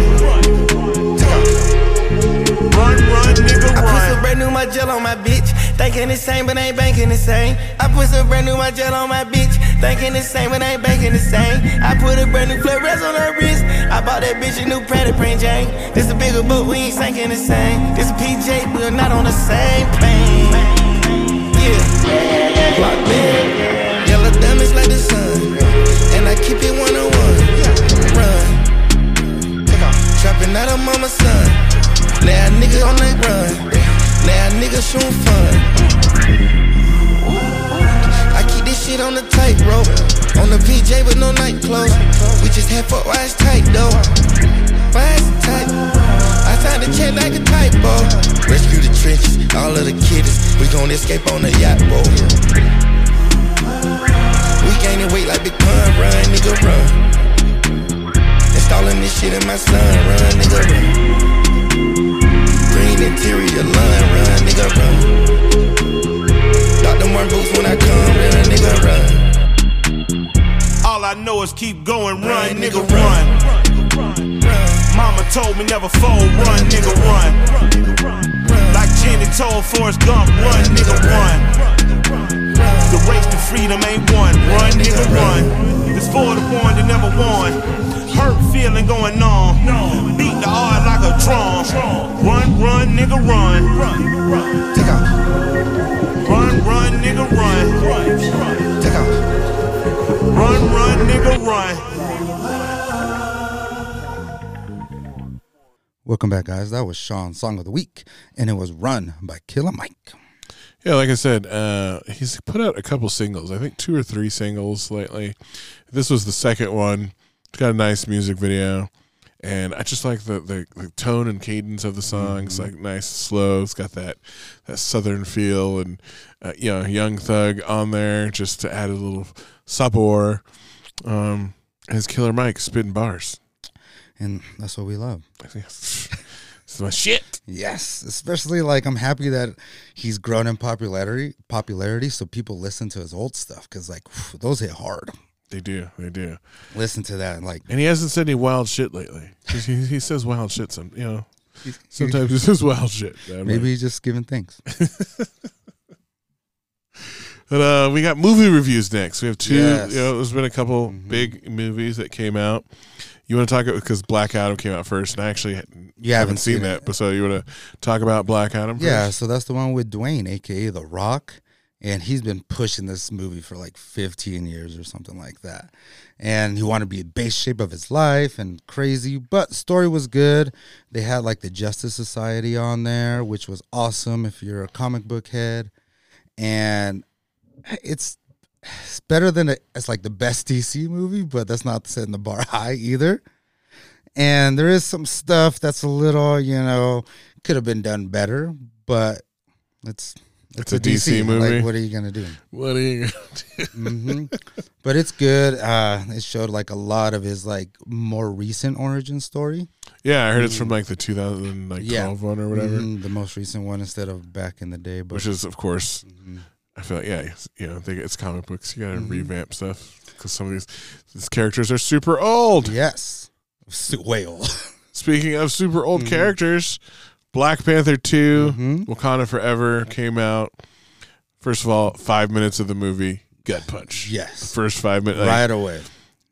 Run, run, nigga, run. I put some brand new my gel on my bitch, thinking the same but ain't banking the same. I put some brand new my gel on my bitch, thinking the same, but I ain't banking the same. I put a brand new flares on her wrist. I bought that bitch a new Prada print, Jane. This a bigger boat, we ain't sinking the same. This a PJ, we're not on the same plane. Yeah, locked in. Yellow diamonds like the sun, and I keep it 101. Run, take off. Trapping out of mama's son. Now a nigga on the run. Now a nigga shooting fun. Shit on the tightrope, on the PJ with no night clothes. We just had fuck, why it's tight though? Why it's tight? I signed a check like a typo. Rescue the trenches, all of the kiddies. We gon' escape on the yacht boat. We gaining weight like Big Pun, run, nigga, run. Installing this shit in my son, run, nigga, run. Green interior line, run, nigga, run. Dr. Martin boots when I come, then a nigga run. All I know is keep going, run, nigga, run. Mama told me never fold, run, nigga, run. Like Jenny told Forrest Gump, run, nigga, run. The race to freedom ain't won, run, nigga, run. There's four to one that never won. Hurt feeling going on. Beat the heart like a drum. Run, run, nigga, run. Take off. Run, run, nigga, run. Take off. Run, run, nigga, run. Welcome back, guys. That was Sean's Song of the Week, and it was Run by Killer Mike. Yeah, like I said, he's put out a couple singles. I think 2 or 3 singles lately. This was the second one. It's got a nice music video. And I just like the tone and cadence of the song. It's like nice, slow. It's got that southern feel, and you know, Young Thug on there just to add a little sabor. As Killer Mike spitting bars, and that's what we love. This is my shit. Yes, especially like I'm happy that he's grown in popularity, so people listen to his old stuff because like whew, those hit hard. They do. Listen to that, like, and he hasn't said any wild shit lately. He says wild shit. Sometimes he says wild shit. Man. Maybe he's just giving thanks. But we got movie reviews next. We have 2. Yes. You know, there's been a couple big movies that came out. You want to talk about, because Black Adam came out first, and I actually haven't seen that. But so you want to talk about Black Adam? Yeah. First? So that's the one with Dwayne, aka The Rock. And he's been pushing this movie for like 15 years or something like that. And he wanted to be the base shape of his life and crazy. But the story was good. They had like the Justice Society on there, which was awesome if you're a comic book head. And it's better than, it's like the best DC movie, but that's not setting the bar high either. And there is some stuff that's a little, you know, could have been done better. But it's... It's a DC movie. Like, what are you going to do? What are you going to do? But it's good. It showed like a lot of his like more recent origin story. Yeah, I heard it's from like the 2012 one or whatever. The most recent one instead of back in the day. But which is, of course, I feel like, it's comic books. You got to revamp stuff because some of these characters are super old. Yes. Way old. Speaking of super old characters, Black Panther 2, Wakanda Forever came out. First of all, 5 minutes of the movie, gut punch. Yes. The first 5 minutes. Like, right away.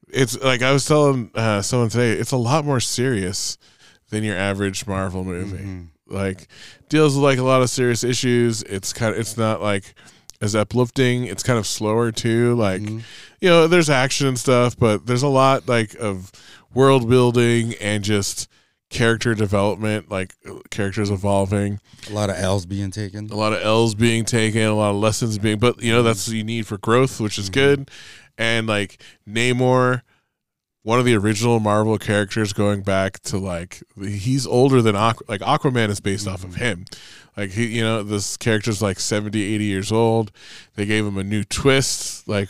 It's like I was telling someone today, it's a lot more serious than your average Marvel movie. Like, deals with like a lot of serious issues. It's not like as uplifting. It's kind of slower too. Like, you know, there's action and stuff, but there's a lot like of world building and just character development, like characters evolving, a lot of L's being taken, a lot of lessons being, but you know, that's what you need for growth, which is good. And like Namor, one of the original Marvel characters, going back to like, he's older than Aquaman is based off of him. Like, he, you know, this character's like 70-80 years old. They gave him a new twist, like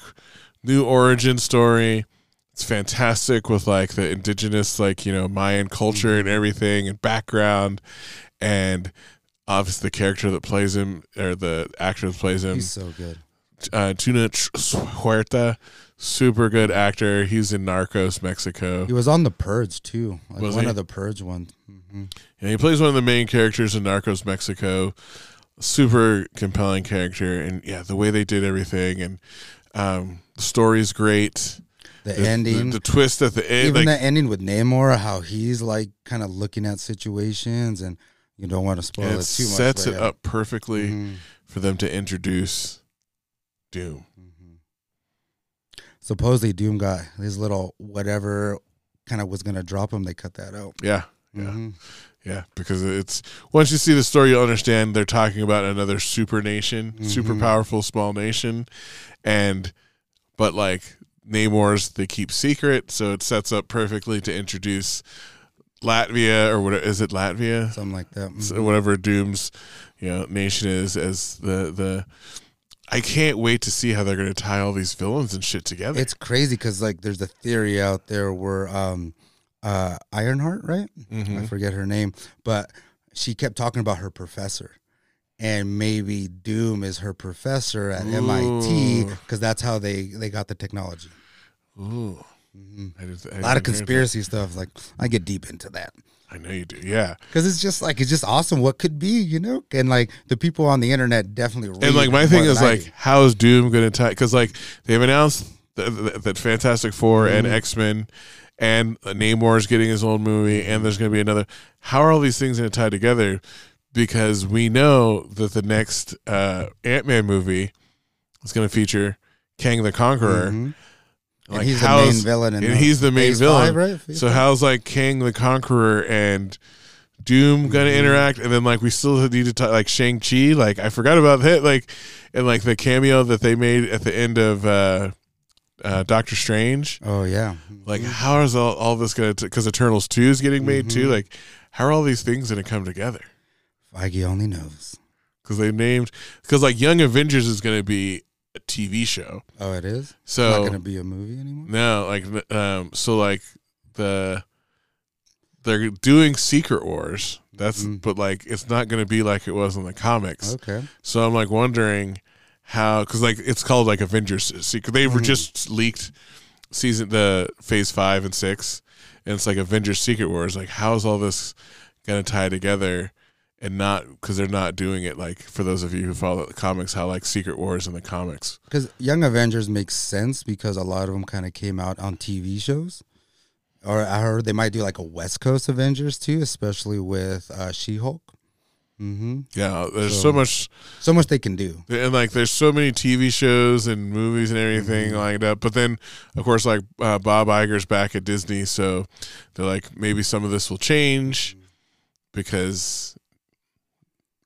new origin story. It's fantastic with like the indigenous, like, you know, Mayan culture and everything and background. And obviously the character that plays him, or the actor that plays him, he's so good. Tuna Huerta, super good actor. He's in Narcos, Mexico. He was on The Purge too. Like one of the Purge ones. Yeah, he plays one of the main characters in Narcos, Mexico. Super compelling character. And yeah, the way they did everything, and the story's great. The ending. The twist at the end. Even like, the ending with Namor, how he's like kind of looking at situations, and you don't want to spoil it too much. Sets it up perfectly for them to introduce Doom. Supposedly Doom got his little whatever kind of was going to drop him. They cut that out. Yeah. Yeah. Yeah, because it's, once you see the story, you'll understand they're talking about another super nation, super powerful small nation. But like, Namor's they keep secret, so it sets up perfectly to introduce Latvia, or what is it, Latvia, something like that, so whatever Doom's, you know, nation is, as the I can't wait to see how they're going to tie all these villains and shit together. It's crazy because like there's a theory out there where Ironheart, right, I forget her name, but she kept talking about her professor. And maybe Doom is her professor at MIT, because that's how they got the technology. Ooh. A lot of conspiracy stuff. Like, I get deep into that. I know you do, yeah. Because it's just like, it's just awesome what could be, you know? And like, the people on the internet definitely read. And like, my thing is like, how is Doom going to tie? Because like, they've announced that Fantastic Four and X-Men, and Namor's getting his own movie, and there's going to be another. How are all these things going to tie together? Because we know that the next Ant-Man movie is going to feature Kang the Conqueror. Like, and he's the main villain. And he's the main villain. Right? So how's like Kang the Conqueror and Doom going to interact? And then like we still need to talk like Shang-Chi. Like, I forgot about that. Like, and like the cameo that they made at the end of Doctor Strange. Oh, yeah. Like, how is all this going to, because Eternals 2 is getting made too. Like, how are all these things going to come together? Feige only knows. Because they named, because like Young Avengers is going to be a TV show. Oh, it is? So it's not going to be a movie anymore? No, like, so like they're doing Secret Wars. That's, but like, it's not going to be like it was in the comics. Okay. So I'm like wondering how, because like it's called like Avengers Secret. They were just leaked the phase 5 and 6. And it's like Avengers Secret Wars. Like, how's all this going to tie together? And not, because they're not doing it, like, for those of you who follow the comics, how, like, Secret Wars in the comics. Because Young Avengers makes sense because a lot of them kind of came out on TV shows. Or I heard they might do, like, a West Coast Avengers, too, especially with She-Hulk. Yeah, there's so much they can do. And, like, there's so many TV shows and movies and everything lined up. But then, of course, like, Bob Iger's back at Disney, so they're like, maybe some of this will change because...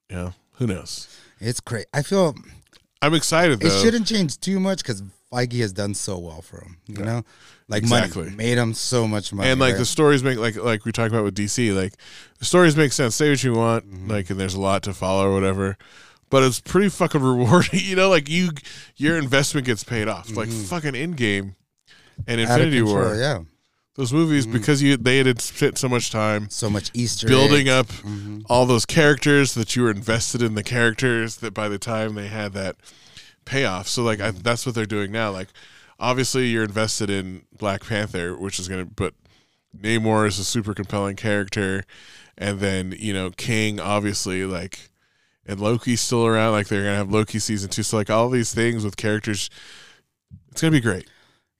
Yeah, who knows? It's crazy. I'm excited, though. It shouldn't change too much because Feige has done so well for him, you know? Like, money made him so much money. And, like, the stories make, like we talked about with DC, like, the stories make sense. Say what you want, like, and there's a lot to follow or whatever. but it's pretty fucking rewarding. You know, like your investment gets paid off. Mm-hmm. Like fucking Endgame and Infinity War. Yeah. Those movies, mm-hmm. because they had spent so much time, so much Easter building eggs. Up mm-hmm. all those characters that you were invested in the characters that by the time they had that payoff. So like mm-hmm. That's what they're doing now. Like obviously you're invested in Black Panther, which is but Namor is a super compelling character, and then King obviously, like, and Loki's still around. Like they're gonna have Loki season 2. So like all these things with characters, it's gonna be great.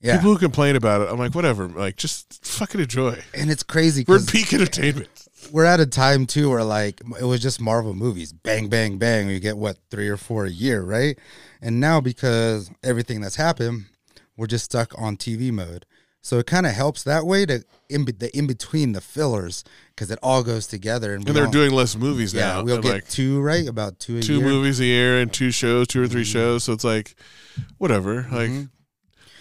Yeah. People who complain about it, I'm like, whatever. Like, just fucking enjoy. And it's crazy. We're peak entertainment. We're at a time, too, where, like, it was just Marvel movies. Bang, bang, bang. You get, what, 3 or 4 a year, right? And now, because everything that's happened, we're just stuck on TV mode. So it kind of helps that way in between the fillers, because it all goes together. And they're doing less movies now. Yeah, we'll get like 2, right? About 2 a year. 2 movies a year and 2 shows, 2 or 3 mm-hmm. shows. So it's like, whatever. Mm-hmm. Like.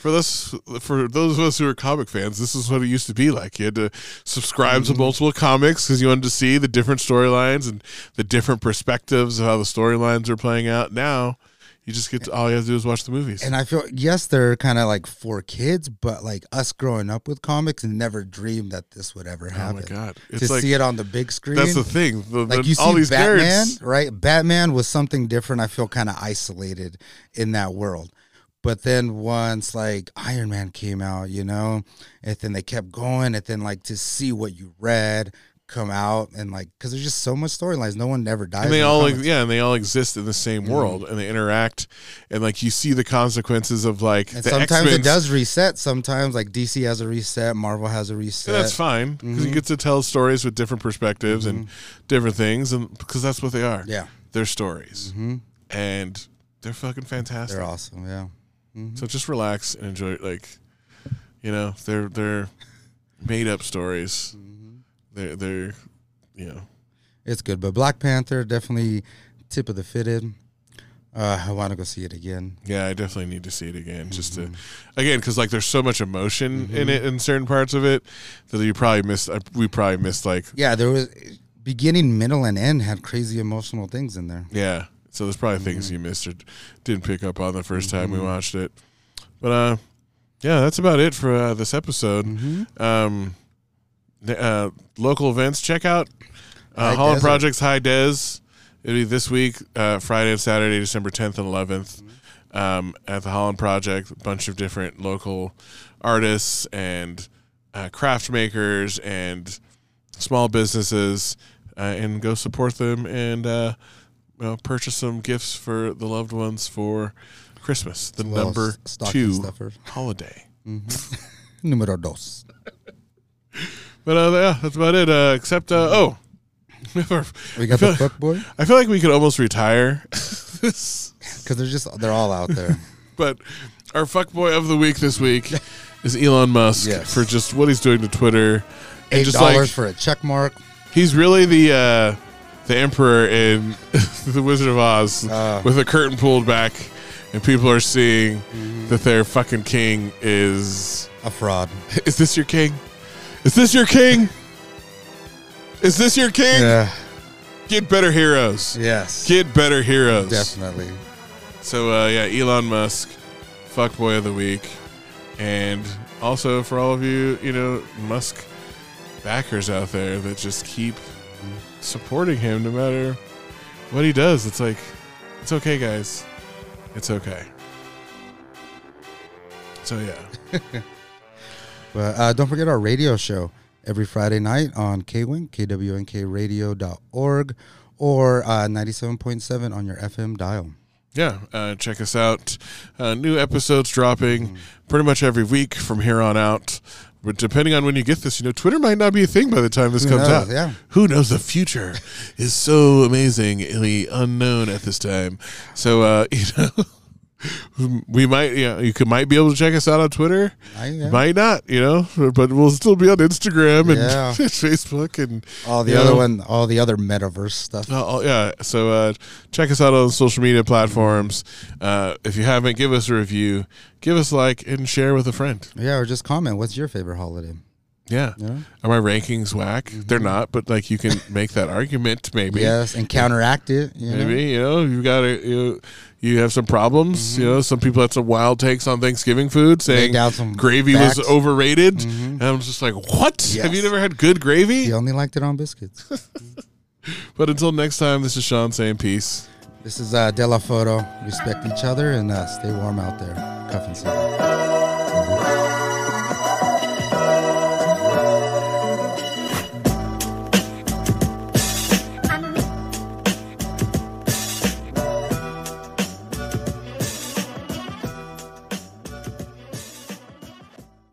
For those of us who are comic fans, this is what it used to be like. You had to subscribe mm-hmm. to multiple comics because you wanted to see the different storylines and the different perspectives of how the storylines are playing out. Now, you just get all you have to do is watch the movies. And I feel, yes, they're kind of like for kids, but like us growing up with comics never dreamed that this would ever happen. Oh my God. It's to like, see it on the big screen. That's the thing. Like you see all these Batman, nerds. Right? Batman was something different. I feel kind of isolated in that world. But then once, like, Iron Man came out, and then they kept going, and then, like, to see what you read come out, and, like, because there's just so much storylines. No one never dies. And they all, and they all exist in the same mm-hmm. world, and they interact, and, like, you see the consequences of, like, and the sometimes X-Men's. It does reset. Sometimes, like, DC has a reset, Marvel has a reset. And that's fine, because mm-hmm. you get to tell stories with different perspectives mm-hmm. and different things, and because that's what they are. Yeah. They're stories. Mm-hmm. And they're fucking fantastic. They're awesome, yeah. Mm-hmm. So just relax and enjoy it. Like, they're made up stories. Mm-hmm. They're it's good. But Black Panther, definitely tip of the fitted. I want to go see it again. Yeah, I definitely need to see it again. Mm-hmm. Because like there's so much emotion mm-hmm. in it, in certain parts of it, that you probably missed. We probably missed like. Yeah, there was beginning, middle, and end had crazy emotional things in there. Yeah. So there's probably mm-hmm. things you missed or didn't pick up on the first mm-hmm. time we watched it. But, that's about it for this episode. Mm-hmm. Local events, check out Holland Projects High Des. It'll be this week, Friday and Saturday, December 10th and 11th, mm-hmm. At the Holland Project. A bunch of different local artists and craft makers and small businesses. And go support them and... purchase some gifts for the loved ones for Christmas, the number 2 holiday. Mm-hmm. Numero 2. But that's about it. We got the fuck boy. I feel like we could almost retire this because they're all out there. But our fuckboy of the week this week is Elon Musk for just what he's doing to Twitter. And $8 for a check mark. He's really the emperor in The Wizard of Oz with a curtain pulled back, and people are seeing mm-hmm. that their fucking king is a fraud. Is this your king? Is this your king? Is this your king? Yeah. Get better heroes. Yes. Get better heroes. Definitely. So, Elon Musk, fuckboy of the week. And also for all of you, Musk backers out there that just keep supporting him no matter what he does. It's like, it's okay, guys. It's okay. So, yeah. But don't forget our radio show every Friday night on KWINK, KWNKradio.org, or 97.7 on your FM dial. Yeah, check us out. New episodes dropping pretty much every week from here on out. But depending on when you get this, Twitter might not be a thing by the time this comes out. Yeah. Who knows? The future is so amazingly unknown at this time. So, we might, might be able to check us out on Twitter. Might not, but we'll still be on Instagram and Facebook and all the other all the other metaverse stuff. So check us out on social media platforms. If you haven't, give us a review. Give us a like and share with a friend. Yeah, or just comment. What's your favorite holiday? Yeah. Yeah. Are my rankings whack? Mm-hmm. They're not, but like you can make that argument maybe. Yes, and counteract it. You maybe, know? You know, you've got to, you have some problems. Mm-hmm. You know, some people had some wild takes on Thanksgiving food saying gravy was overrated. Mm-hmm. And I'm just like, what? Yes. Have you never had good gravy? You only liked it on biscuits. But until next time, this is Sean saying peace. This is De La Foto. Respect each other and stay warm out there. Cuffing season.